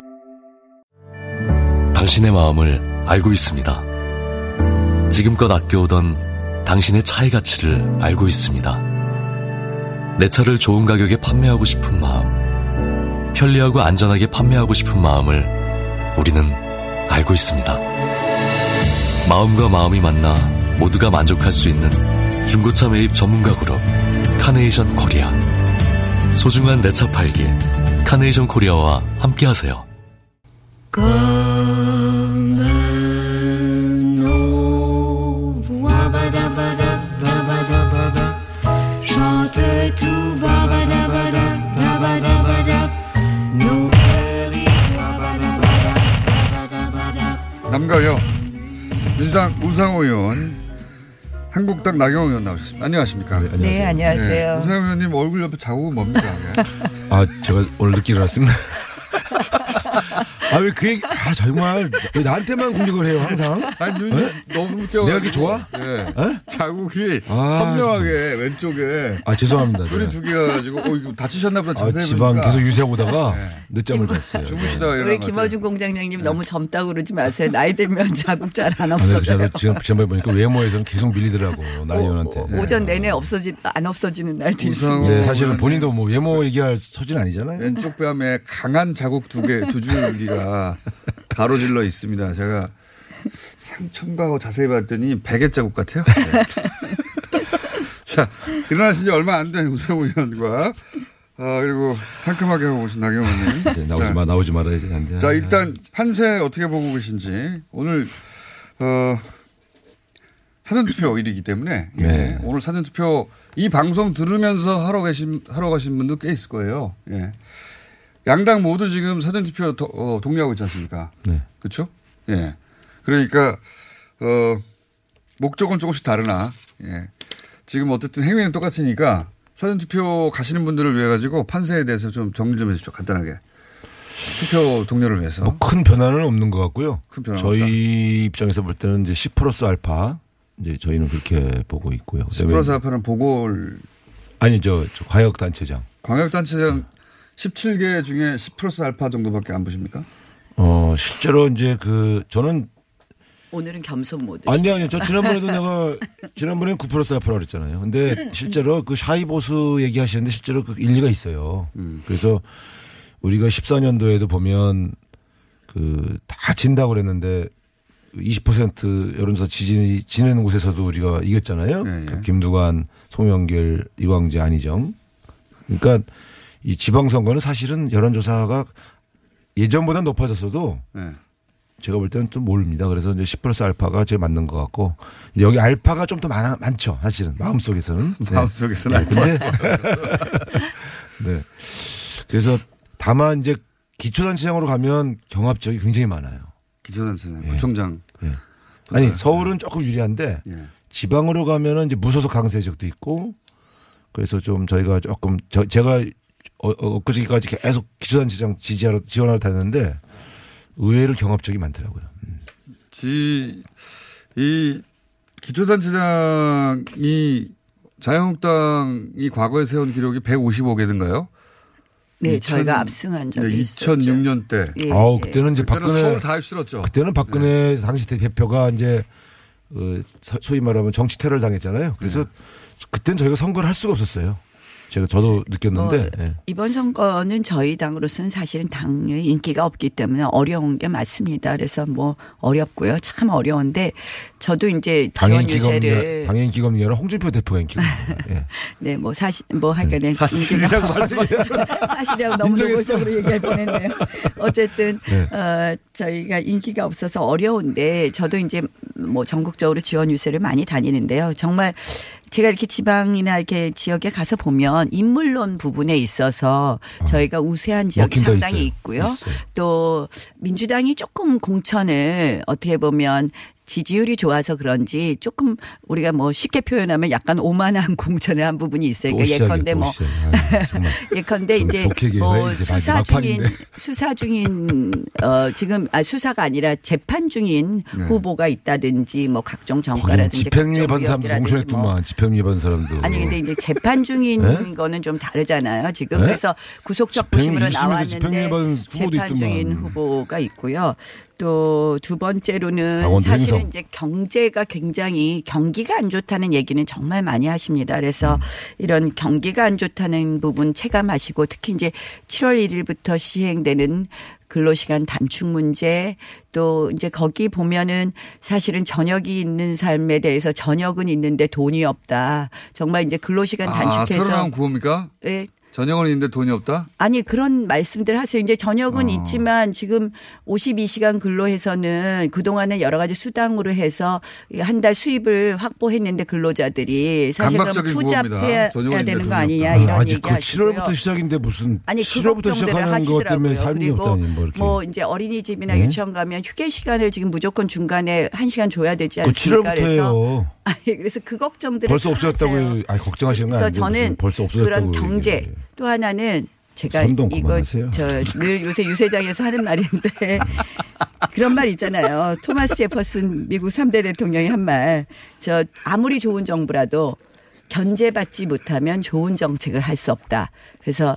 당신의 마음을 알고 있습니다. 지금껏 아껴오던 당신의 차의 가치를 알고 있습니다. 내 차를 좋은 가격에 판매하고 싶은 마음, 편리하고 안전하게 판매하고 싶은 마음을 우리는 알고 있습니다. 마음과 마음이 만나 모두가 만족할 수 있는 중고차 매입 전문가 그룹 카네이션 코리아. 소중한 내 차 팔기 카네이션 코리아와 함께하세요. 남가요. 민주당 우상호 의원, 한국당 나경원 의원 나오셨습니다. 안녕하십니까? 네, 안녕하세요. 네, 안녕하세요. 네, 우상호 의원님 얼굴 옆에 자국은 뭡니까? 아, 제가 오늘 늦게 일어났습니다. 아, 왜 그 얘기, 아, 정말, 왜 나한테만 공격을 해요, 항상? 아니, 눈이 네? 너무 뜨거워. 내가 이렇게 좋아? 예. 네. 자국이 아, 선명하게 정말. 왼쪽에. 아, 죄송합니다. 눈이 두 개가 가지고, 이거 다치셨나보다 자세히. 아, 지방 보니까. 계속 유세하고 다가 네. 늦잠을 잤어요. 주무시다가 일어났어요. 네. 우리 김어준 공장장님 네. 너무 젊다고 그러지 마세요. 나이 들면 자국 잘 안 없어져요. 지난번에 보니까 외모에서는 계속 밀리더라고, 나이원한테. 네. 오전 내내 안 없어지는 날도 있습니다. 네, 사실은 본인도 뭐 외모 얘기할 소진 아니잖아요. 왼쪽 뺨에 강한 자국 두 줄기가. 가로질러 있습니다. 제가 상첨가고 자세히 봤더니 베개 자국 같아요. 네. 자, 일어나신 지 얼마 안 된 우상호 의원과 그리고 상큼하게 하고 오신 나경원님. 네, 나오지 말아야지. 안 자, 일단 판세 어떻게 보고 계신지. 오늘 사전투표 일이기 때문에 네. 네. 오늘 사전투표 이 방송 들으면서 하러 가신 분도 꽤 있을 거예요. 네. 양당 모두 지금 사전투표 독려하고 있지 않습니까? 네. 그렇죠? 예. 그러니까 목적은 조금씩 다르나 예. 지금 어쨌든 행위는 똑같으니까 사전투표 가시는 분들을 위해 가지고 판세에 대해서 좀 정리 좀 해주십시오. 간단하게. 투표 독려를 위해서. 뭐 큰 변화는 없는 것 같고요. 큰 변화 저희 없다. 입장에서 볼 때는 이제 10% 알파 이제 저희는 그렇게 보고 있고요. 10% 알파는 보궐. 아니 저 광역단체장. 광역단체장. 17개 중에 10% 알파 정도밖에 안 보십니까? 실제로 이제 저는 오늘은 겸손 모드. 아니요. 저 지난번에도 내가 지난번에 9% 알파라고 그랬잖아요. 근데 실제로 그 샤이 보수 얘기하시는데 실제로 그 일리가 있어요. 그래서 우리가 14년도에도 보면 다 진다고 그랬는데 20% 여론조사 지는 곳에서도 우리가 이겼잖아요. 예, 예. 김두관, 송영길, 이광재, 안희정. 그러니까 이 지방선거는 사실은 여론조사가 예전보다 높아졌어도 네. 제가 볼 때는 좀 모릅니다. 그래서 이제 10% 알파가 제일 맞는 것 같고 여기 알파가 좀 더 많죠. 사실은 마음속에서는. 네. 마음속에서는. 네. 네. 그래서 다만 이제 기초단체장으로 가면 경합적이 굉장히 많아요. 기초단체장, 네. 구청장. 네. 아니 서울은 조금 유리한데 네. 지방으로 가면은 이제 무소속 강세 적도 있고 그래서 좀 저희가 조금 제가 엊그저께까지 계속 기초단체장 지원하러 다녔는데 의외로 경합적이 많더라고요. 이 기초단체장이 자유한국당이 과거에 세운 기록이 155개든가요? 네, 저희가 압승한 적이 있었죠. 2006년 때. 예, 아우 그때는 이제 박근혜 서울 다 휩쓸었죠. 그때는 박근혜 예. 당시 대표가 이제 소위 말하면 정치 테러를 당했잖아요. 그래서 예. 그때는 저희가 선거를 할 수가 없었어요. 제가 저도 느꼈는데. 네. 이번 선거는 저희 당으로서는 사실은 당의 인기가 없기 때문에 어려운 게 맞습니다. 그래서 뭐 어렵고요. 참 어려운데 저도 이제 지원 유세를. 당의 인기가 없는 게 아니라 홍준표 대표가 인기가 없는 예. 네. 뭐 사실 뭐 하여간 사실이라고 말씀하셨어요. 사실이라고 너무 노골적으로 얘기할 뻔했네요. 어쨌든 네. 저희가 인기가 없어서 어려운데 저도 이제 뭐 전국적으로 지원 유세를 많이 다니는데요. 정말 제가 이렇게 지방이나 이렇게 지역에 가서 보면 인물론 부분에 있어서 저희가 우세한 지역이 상당히 있고요. 또 민주당이 조금 공천을 어떻게 보면 지지율이 좋아서 그런지 조금 우리가 뭐 쉽게 표현하면 약간 오만한 공천을 한 부분이 있어요. 그러니까 예컨대 뭐 예컨대 이제 뭐 수사 중인 지금 수사가 아니라 재판 중인 네. 후보가 있다든지 뭐 각종 정가라든지 집행유예반 사람도 공천했더만 집행유예반 사람도 아니 근데 이제 재판 중인 네? 거는 좀 다르잖아요. 지금 네? 그래서 구속적 부심으로 나왔는데 재판 중인 후보가 있고요. 또 두 번째로는 사실은 행성. 이제 경제가 굉장히 경기가 안 좋다는 얘기는 정말 많이 하십니다. 그래서 이런 경기가 안 좋다는 부분 체감하시고 특히 이제 7월 1일부터 시행되는 근로시간 단축 문제 또 이제 거기 보면은 사실은 저녁이 있는 삶에 대해서 저녁은 있는데 돈이 없다. 정말 이제 근로시간 단축해서. 새로 나온 구호입니까? 네. 저녁은 있는데 돈이 없다? 아니 그런 말씀들 하세요. 이제 저녁은 있지만 지금 52시간 근로해서는 그동안에 여러 가지 수당으로 해서 한 달 수입을 확보했는데 근로자들이 사실 그럼 투잡해야 되는 거 아니냐 이런 아직 얘기 그 하시고요. 7월부터 시작인데 무슨 아니, 7월부터 시작하는 것 때문에 삶이 없다니 뭐 이제 어린이집이나 네? 유치원 가면 휴게 시간을 지금 무조건 중간에 1시간 줘야 되지 않습니까? 그 7월부터예요. 그래서 그 걱정들을 벌써 없어졌다고요. 아니 걱정하시는 거 아니에요. 그래서 저는 벌써 없어졌다고요. 그런 경제 또 하나는 제가 이거 저 늘 요새 유세장에서 하는 말인데 그런 말 있잖아요. 토마스 제퍼슨 미국 3대 대통령이 한 말. 저 아무리 좋은 정부라도 견제받지 못하면 좋은 정책을 할 수 없다. 그래서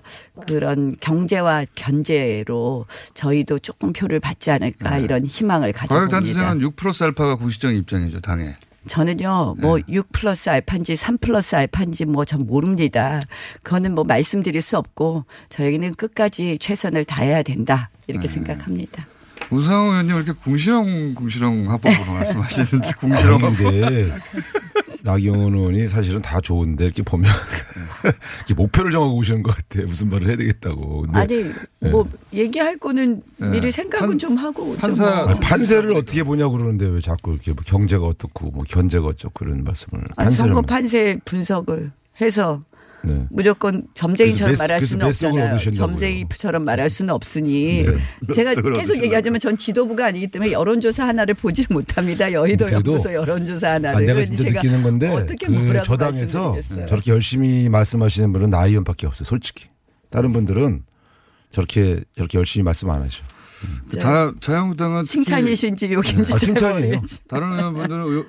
그런 경제와 견제로 저희도 조금 표를 받지 않을까 이런 희망을 가져봅니다. 광역단체장은 6플러스 알파가 공식적인 입장이죠. 당에. 저는요, 뭐, 네. 6 플러스 알파인지 3 플러스 알파인지 뭐 전 모릅니다. 그거는 뭐 말씀드릴 수 없고 저희는 끝까지 최선을 다해야 된다. 이렇게 네. 생각합니다. 우상호 의원님 이렇게 궁시렁궁시렁 합법으로 말씀하시는지 궁시렁한데 나경원 의원이 사실은 다 좋은데 이렇게 보면 이렇게 목표를 정하고 오시는 것 같아요. 무슨 말을 해야 되겠다고. 근데 아니 네. 뭐 얘기할 거는 네. 미리 생각은 좀 하고. 판세를 어떻게 보냐고 그러는데 왜 자꾸 이렇게 뭐 경제가 어떻고 뭐 견제가 어떻고 그런 말씀을. 아니, 선거 판세 분석을 해서. 네. 무조건 점쟁이처럼 말할 수는 없잖아요. 점쟁이처럼 말할 수는 없으니 네. 제가 계속 얘기하지만 전 지도부가 아니기 때문에 여론조사 하나를 보지 못합니다. 여의도 옆에서 여론조사 하나를. 아, 내가 진짜 느끼는 건데 어떻게 그 저당에서 말씀드리겠어요. 저렇게 열심히 말씀하시는 분은 나 의원밖에 없어요. 솔직히. 다른 분들은 저렇게 열심히 말씀 안 하죠. 다 자유한국당은 칭찬이신지 욕인지 아, 칭찬이에요. 다른 의원분들은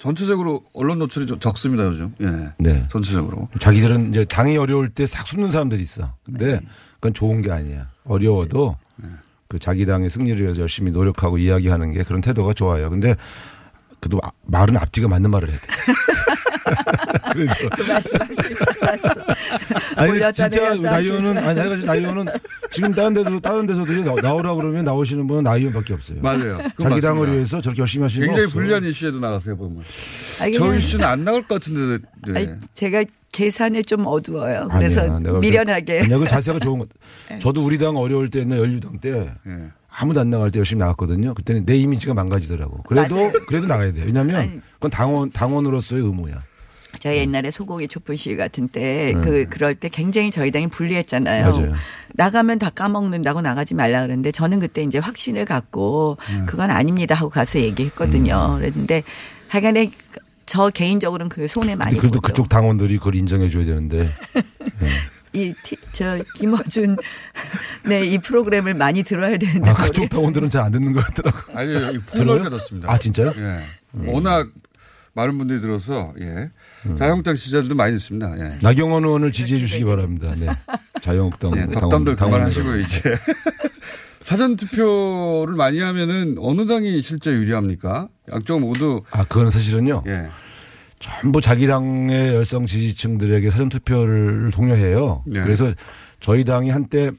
전체적으로 언론 노출이 좀 적습니다 요즘. 예, 네, 전체적으로. 자기들은 이제 당이 어려울 때 싹 숨는 사람들이 있어. 근데 그건 좋은 게 아니야. 어려워도 네. 그 자기 당의 승리를 위해서 열심히 노력하고 이야기하는 게 그런 태도가 좋아요. 근데 그래도 말은 앞뒤가 맞는 말을 해야 돼. 그 말씀하시길 잘했어. 아니 진짜 나이오는 지금 다른 데서도 나오라 그러면 나오시는 분은 나이오밖에 없어요. 맞아요. 자기 당을 위해서 저렇게 열심히 하시는 굉장히 없어요. 불리한 이슈에도 나가세요 보면. 저 이슈는 안 나올 것 같은데. 네. 아니, 제가 계산이 좀 어두워요. 그래서 아니야, 미련하게. 아니야, 그 자세가 좋은 것. 저도 우리 당 어려울 때 옛날 연류당 때. 네. 아무도 안 나갈 때 열심히 나갔거든요. 그때는 내 이미지가 망가지더라고. 그래도 나가야 돼요. 왜냐하면 그건 당원으로서의 의무야. 제가 옛날에 소고기 촛불 시위 같은 때 그럴 때 굉장히 저희 당이 불리했잖아요. 맞아요. 나가면 다 까먹는다고 나가지 말라 그러는데 저는 그때 이제 확신을 갖고 그건 아닙니다 하고 가서 얘기했거든요. 그랬는데 하여간에 저 개인적으로는 그게 손해 많이 보죠. 그래도 그쪽 당원들이 그걸 인정해 줘야 되는데. 네. 김어준 네, 이 프로그램을 많이 들어야 되는데 그쪽 당원들은 잘 안 듣는 것 같더라고요. 아니요. 폭넓게 듣습니다. 아 진짜요? 예. 워낙 많은 분들이 들어서 예. 자유한국당 지지자들도 많이 듣습니다. 예. 나경원 의원을 지지해 주시기 바랍니다. 네. 자유한국당 예, 덕담들 감안하시고 이제 사전투표를 많이 하면은 어느 당이 실제 유리합니까? 양쪽 모두. 아 그건 사실은요. 예. 전부 자기 당의 열성 지지층들에게 사전투표를 독려해요. 네. 그래서 저희 당이 한때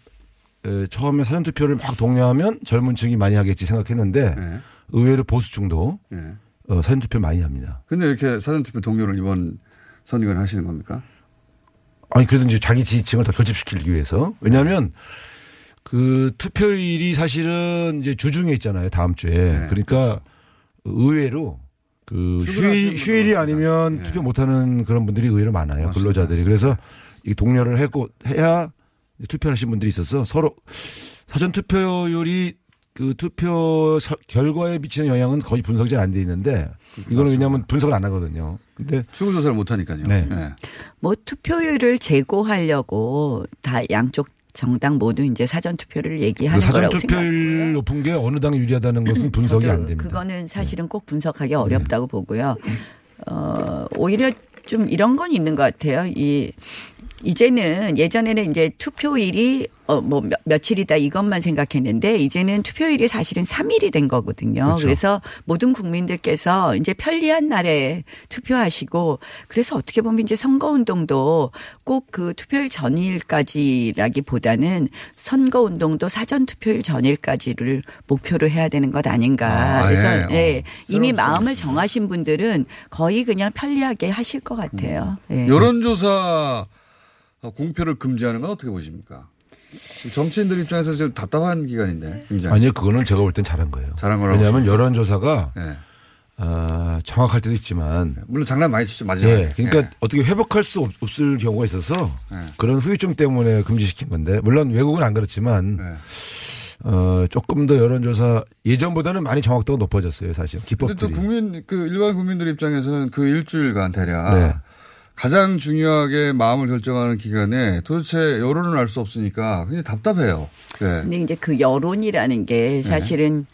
처음에 사전투표를 막 독려하면 젊은 층이 많이 하겠지 생각했는데 네. 의외로 보수층도 네. 사전투표 많이 합니다. 그런데 이렇게 사전투표 독려를 이번 선거에 하시는 겁니까? 아니 그러든지 자기 지지층을 더 결집시키기 위해서. 왜냐하면 네. 그 투표일이 사실은 이제 주중에 있잖아요. 다음 주에. 네, 그러니까 그렇죠. 의외로 그 휴일이 아니면 네. 투표 못하는 그런 분들이 의외로 많아요. 맞습니다. 근로자들이. 그래서 이 독려를 했고 해야 투표를 하신 분들이 있어서 서로 사전 투표율이 그 투표 결과에 미치는 영향은 거의 분석이 잘 안 돼 있는데 이거는 왜냐하면 분석을 안 하거든요. 근데 출구조사를 못 하니까요. 네. 네. 뭐 투표율을 제고하려고 다 양쪽 정당 모두 이제 사전 투표를 얘기하는 거라고 생각합니다. 사전 투표율 높은 게 어느 당이 유리하다는 것은 분석이 안 됩니다. 그거는 사실은 네. 꼭 분석하기 어렵다고 네. 보고요. 오히려 좀 이런 건 있는 것 같아요. 이제는 예전에는 이제 투표일이 뭐 며칠이다 이것만 생각했는데 이제는 투표일이 사실은 3일이 된 거거든요. 그렇죠. 그래서 모든 국민들께서 이제 편리한 날에 투표하시고 그래서 어떻게 보면 이제 선거운동도 꼭 그 투표일 전일까지라기보다는 선거운동도 사전 투표일 전일까지를 목표로 해야 되는 것 아닌가. 그래서 예, 이미 마음을 정하신 분들은 거의 그냥 편리하게 하실 것 같아요. 예. 여론조사 공표를 금지하는 건 어떻게 보십니까? 정치인들 입장에서 지금 답답한 기간인데. 굉장히. 아니요. 그거는 제가 볼 땐 잘한 거예요. 잘한 거라고. 왜냐하면 여론조사가 네. 정확할 때도 있지만. 네. 물론 장난 많이 치죠. 마지막에. 네. 그러니까 네. 어떻게 회복할 수 없을 경우가 있어서 네. 그런 후유증 때문에 금지시킨 건데. 물론 외국은 안 그렇지만 네. 조금 더 여론조사 예전보다는 많이 정확도가 높아졌어요. 사실. 기법들이. 근데 또 일반 국민들 입장에서는 그 일주일간 대략. 네. 가장 중요하게 마음을 결정하는 기간에 도대체 여론을 알 수 없으니까 굉장히 답답해요. 네. 근데 이제 그 여론이라는 게 사실은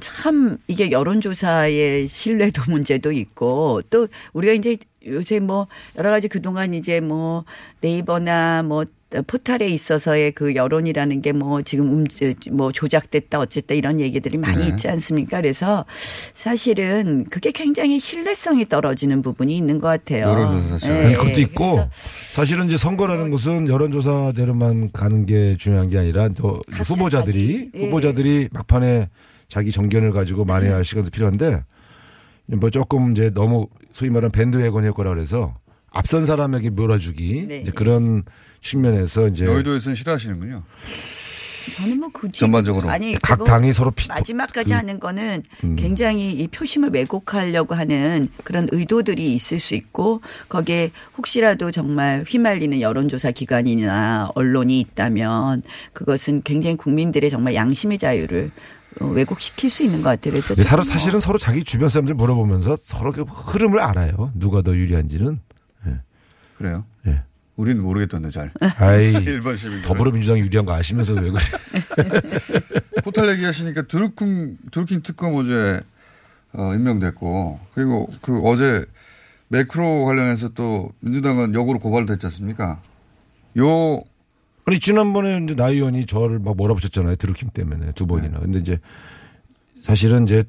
참 이게 여론조사의 신뢰도 문제도 있고 또 우리가 이제 요새 뭐 여러 가지 그동안 이제 뭐 네이버나 뭐 포탈에 있어서의 그 여론이라는 게 뭐 지금 뭐 조작됐다 어쨌다 이런 얘기들이 많이 네. 있지 않습니까? 그래서 사실은 그게 굉장히 신뢰성이 떨어지는 부분이 있는 것 같아요. 여론조사 네. 그것도 있고 사실은 이제 선거라는 것은 여론조사대로만 가는 게 중요한 게 아니라 또 후보자들이 네. 막판에 자기 정견을 가지고 말해야 할 시간도 필요한데 뭐 조금 이제 너무 소위 말하는 밴드웨건일 거라 그래서. 앞선 사람에게 몰아주기 네. 이제 그런 측면에서 이제 여의도에서는 싫어하시는군요. 저는 뭐 굳이 전반적으로 아니 각 당이 서로 마지막까지 하는 거는 굉장히 이 표심을 왜곡하려고 하는 그런 의도들이 있을 수 있고 거기에 혹시라도 정말 휘말리는 여론조사 기관이나 언론이 있다면 그것은 굉장히 국민들의 정말 양심의 자유를 왜곡시킬 수 있는 것 같아요. 그래서 네, 사실은 서로 자기 주변 사람들 물어보면서 서로 그 흐름을 알아요. 누가 더 유리한지는. 그래요? 예. 우리는 모르겠던데 잘. 아이. 일반 시민. 더불어민주당이 유리한 거 아시면서 왜 그래? 포탈 얘기하시니까 드루킹 특검 어제 임명됐고 그리고 그 어제 매크로 관련해서 또 민주당은 역으로 고발됐지 않습니까? 아니 지난번에 이제 나 의원이 저를 막 몰아붙였잖아요. 드루킹 때문에 두 번이나. 네. 근데 이제 사실은 이제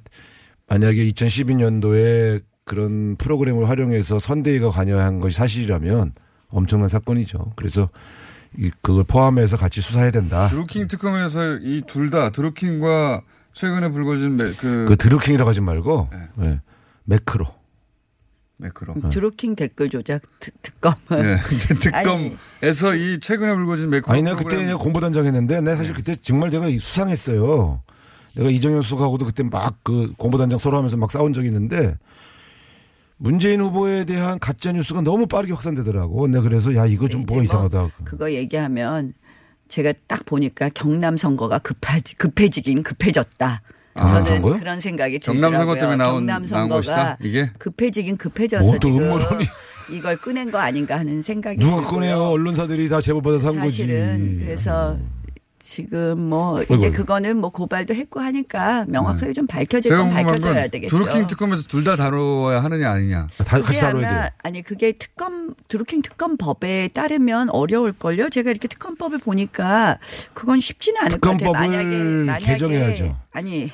만약에 2012년도에 그런 프로그램을 활용해서 선대위가 관여한 것이 사실이라면 엄청난 사건이죠. 그래서 그걸 포함해서 같이 수사해야 된다. 드루킹 특검에서 이 둘 다 드루킹과 최근에 불거진 그 드루킹이라고 하지 말고 네. 네. 매크로. 드루킹 댓글 조작 특검은. 네. 특검에서 이 최근에 불거진 매크로. 아니, 내가 그때 공보단장 했는데 내가 사실 그때 정말 내가 수상했어요. 내가 이정현 수석하고도 그때 막 그 공보단장 서로 하면서 막 싸운 적이 있는데 문재인 후보에 대한 가짜 뉴스가 너무 빠르게 확산되더라고. 내가 그래서 이거 좀 뭐가 이상하다. 그거 얘기하면 제가 딱 보니까 경남 선거가 급해졌다. 저는 그런 생각이 들더라고요. 경남 선거 때문에 경남 선거가 이게? 급해져서 지금 이걸 꺼낸 거 아닌가 하는 생각이. 누가 꺼내요? 언론사들이 다 제보받아서 한 거지. 사실은 그래서 지금 뭐 이제 어이구. 그거는 뭐 고발도 했고 하니까 명확하게 좀 밝혀질 건 밝혀져야 되겠죠. 드루킹 특검에서 둘 다 다뤄야 하느냐 아니냐. 다 같이 다뤄야 돼요. 아니 그게 특검 드루킹 특검법에 따르면 어려울걸요. 제가 이렇게 특검법을 보니까 그건 쉽지는 않을 것 같아요. 만약에 개정해야죠. 아니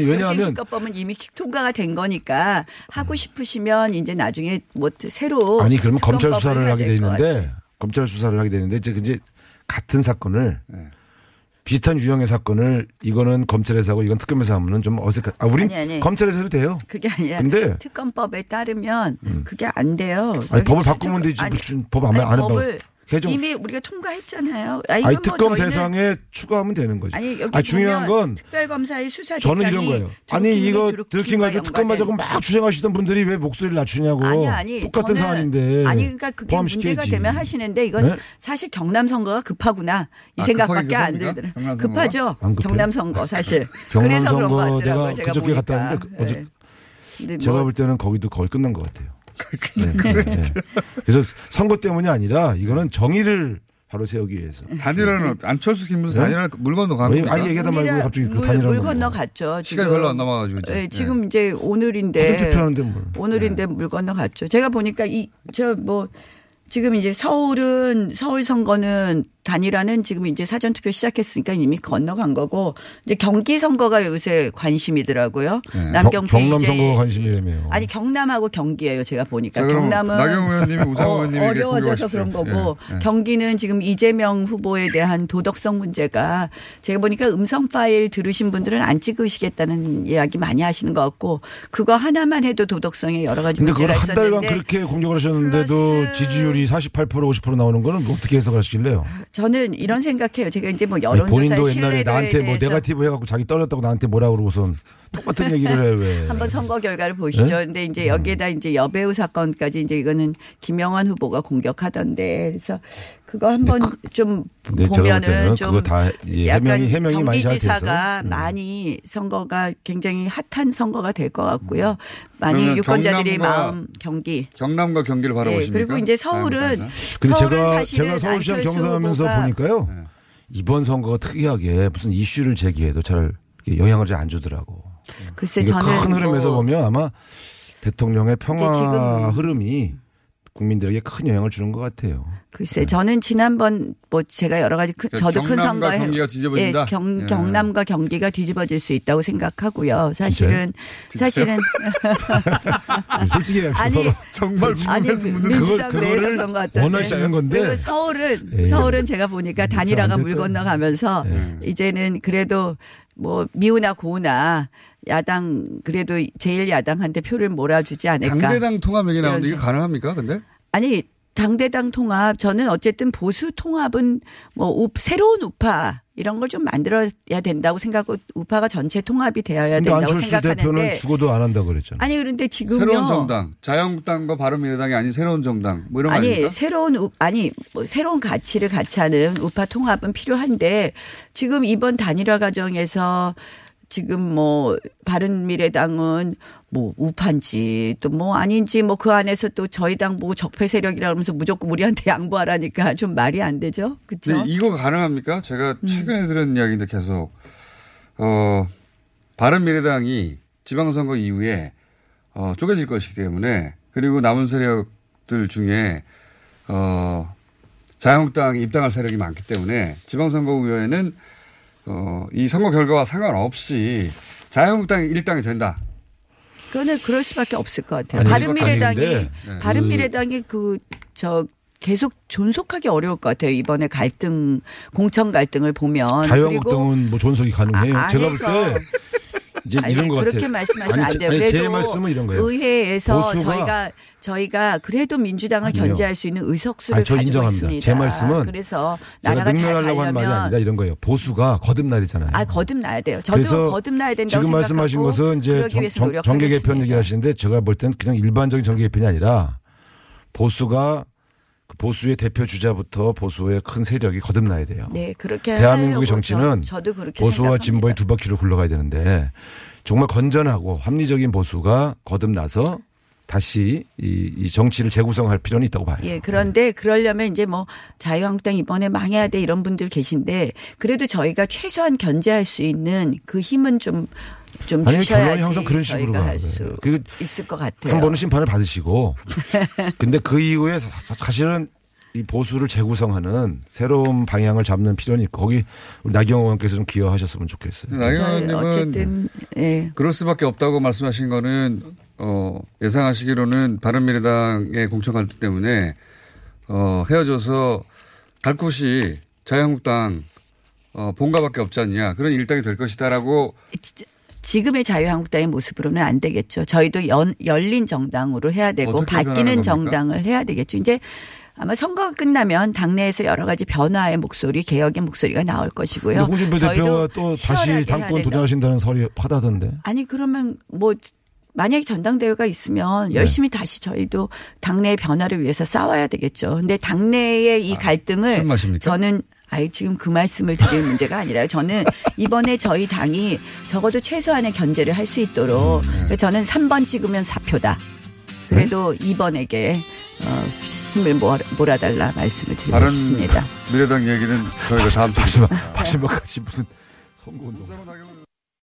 왜냐하면 특검법은 이미 통과가 된 거니까 하고 싶으시면 이제 나중에 뭐 새로 아니 그러면 검찰 수사를 하게 돼 있는데 검찰 수사를 하게 되는데 이제 같은 사건을 비슷한 유형의 사건을 이거는 검찰에서 하고 이건 특검에서 하면은 좀 어색한. 아, 우린 아니. 검찰에서 해도 돼요. 그게 아니라. 근데 특검법에 따르면 그게 안 돼요. 아니, 법을 바꾸면 되지. 법 안 해봐. 이미 우리가 통과했잖아요. 아니, 특검 뭐 대상에 추가하면 되는 거죠. 아니, 여기 중요한 건 특별검사의 수사 대상이 저는 이런 거예요. 아니 이거 들킨 가지고 특검 맞자고 막 주장하시던 분들이 왜 목소리를 낮추냐고. 아니 똑같은 사안인데. 아니 그러니까 그게 문제가 되면 하시는데 이건 네? 사실 경남 선거가 급하구나 이 생각밖에 안 들더라. 급하죠. 경남 선거 사실. 경남 그래서 그런 거 같더라고요. 제가 그저께 갔다 왔는데 어제 제가 볼 때는 거의 끝난 것 같아요. 네. 그래서 선거 때문이 아니라 이거는 정의를 바로 세우기 위해서. 단일화는 안철수 김문수 단일화 물 건너가는 거예요. 아니 얘기하다 말고 갑자기 그 단일화 물 건너갔죠. 시간이 별로 안 남아가지고. 네, 지금 네. 이제 오늘인데 물 건너갔죠. 제가 보니까 지금 이제 서울 선거는 단일화는 지금 이제 사전투표 시작했으니까 이미 건너간 거고 이제 경기 선거가 요새 관심이더라고요. 네. 경남 선거가 관심이라며요. 아니 경남하고 경기예요. 제가 보니까. 자, 경남은 나경원 의원님이 우상호 의원님이 어려워져서 그런 거고 네. 경기는 지금 이재명 후보에 대한 도덕성 문제가 제가 보니까 음성 파일 들으신 분들은 안 찍으시겠다는 이야기 많이 하시는 것 같고 그거 하나만 해도 도덕성에 여러 가지 문제가 있었는데. 그런데 그걸 한 달간 그렇게 공격을 하셨는데도 지지율이 48% 50% 나오는 거는 어떻게 해석하시길래요? 저는 이런 생각해요. 제가 이제 뭐 여론조사 본인도 옛날에 나한테 뭐 네거티브 해갖고 자기 떨렸다고 나한테 뭐라 그러고선 똑같은 얘기를 해 왜? 한번 선거 결과를 보시죠. 그런데 네? 이제 여기에다 이제 여배우 사건까지 이제 이거는 김영환 후보가 공격하던데 그래서 그거 한번 좀 보면은 좀 약간 경기지사가 많이 선거가 굉장히 핫한 선거가 될 것 같고요. 많이 유권자들의 마음 경남과 경기를 바라보십니까? 네. 그리고 이제 서울은 근데 제가 서울시장 경선하면서 보니까요 이번 선거가 특이하게 무슨 이슈를 제기해도 잘 영향을 잘 안 주더라고. 글쎄 저는 큰 흐름에서 보면 아마 대통령의 평화 흐름이 국민들에게 큰 영향을 주는 것 같아요. 글쎄 저는 지난번 뭐 제가 여러 가지 저도 큰 선거에 경남과 경기가 뒤집어질 수 있다고 생각하고요. 사실은 솔직히 정말 궁금해서 묻는 그거를 원하시는 건데. 그리고 서울은 제가 보니까 단일화가 물 건너가면서 이제는 그래도 뭐 미우나 고우나 야당 그래도 제1야당한테 표를 몰아주지 않을까. 당대당 통합 얘기 나오는데 이게 가능합니까 근데? 아니 당대당 통합 저는 어쨌든 보수 통합은 뭐 새로운 우파 이런 걸 좀 만들어야 된다고 생각하고 우파가 전체 통합이 되어야 된다고 안철수 생각하는데. 안철수 대표는 죽어도 안 한다고 그랬잖아요. 아니 그런데 지금요. 새로운 정당. 자유한국당과 바른미래당이 아닌 새로운 정당. 뭐 이런 거 아닙니까? 새로운 가치를 같이 하는 우파 통합은 필요한데 지금 이번 단일화 과정에서 지금 뭐 바른미래당은 뭐 우파인지 또 뭐 아닌지 뭐 그 안에서 또 저희 당 보고 적폐 세력이라 그러면서 무조건 우리한테 양보하라니까 좀 말이 안 되죠. 그렇죠? 네, 이거 가능합니까? 제가 최근에 들은 이야기인데 계속 바른미래당이 지방선거 이후에 쪼개질 것이기 때문에 그리고 남은 세력들 중에 자유한국당이 입당할 세력이 많기 때문에 지방선거 후에는 이 선거 결과와 상관없이 자유한국당이 1당이 된다. 그거는 그럴 수밖에 없을 것 같아요. 바른미래당이 계속 존속하기 어려울 것 같아요. 이번에 공천 갈등을 보면. 자유한국당은 뭐 존속이 가능해요. 제가 볼 때. 이제 이런 거 같아요. 그렇게 말씀하시면 안 돼요. 제 말씀은 이런 거예요. 의회에서 저희가 그래도 민주당을 견제할 수 있는 의석수를 가지고 인정합니다. 있습니다. 제 말씀은 그래서 나라가 잘 가려면 말이 아니라 이런 거예요. 보수가 거듭나잖아요. 거듭나야 돼요. 저도 거듭나야 된다고 지금 생각하고 지금 말씀하신 것은 이제 정계 개편 얘기하시는데 제가 볼 때는 그냥 일반적인 정계 개편이 아니라 보수가 보수의 대표 주자부터 보수의 큰 세력이 거듭나야 돼요. 네, 그렇게 대한민국의 정치는 저도 그렇게 보수와 생각합니다. 진보의 두 바퀴로 굴러가야 되는데 정말 건전하고 합리적인 보수가 거듭나서 다시 이 정치를 재구성할 필요는 있다고 봐요. 예, 그런데 그러려면 이제 뭐 자유한국당 이번에 망해야 돼 이런 분들 계신데 그래도 저희가 최소한 견제할 수 있는 그 힘은 좀 주셔야지 항상 그런 식으로 할 수 있을 것 같아요. 한 번은 심판을 받으시고 근데 그 이후에 사실은 이 보수를 재구성하는 새로운 방향을 잡는 필요는 있고 거기 우리 나경원 의원께서 좀 기여하셨으면 좋겠어요. 나경원 의원님은 어쨌든 예. 그럴 수밖에 없다고 말씀하신 거는 예상하시기로는 바른미래당의 공천 갈등 때문에 헤어져서 갈 곳이 자유한국당 본가밖에 없지 않냐 그런 일당이 될 것이다라고. 지금의 자유한국당의 모습으로는 안 되겠죠. 저희도 열린 정당으로 해야 되고 바뀌는 정당을 해야 되겠죠. 이제 아마 선거가 끝나면 당내에서 여러 가지 변화의 목소리, 개혁의 목소리가 나올 것이고요. 홍준표 대표가 또 다시 당권 도전하신다는 설이 파다던데. 아니 그러면 뭐 만약에 전당대회가 있으면 열심히 네. 다시 저희도 당내의 변화를 위해서 싸워야 되겠죠. 근데 당내의 이 갈등을 저는 지금 그 말씀을 드릴 문제가 아니라요. 저는 이번에 저희 당이 적어도 최소한의 견제를 할 수 있도록 저는 3번 찍으면 4표다. 그래도 2번에게 힘을 몰아달라 말씀을 드리고 싶습니다. 미래당 얘기는 저희가 다음 주에 박신박까지 무슨 선거운동.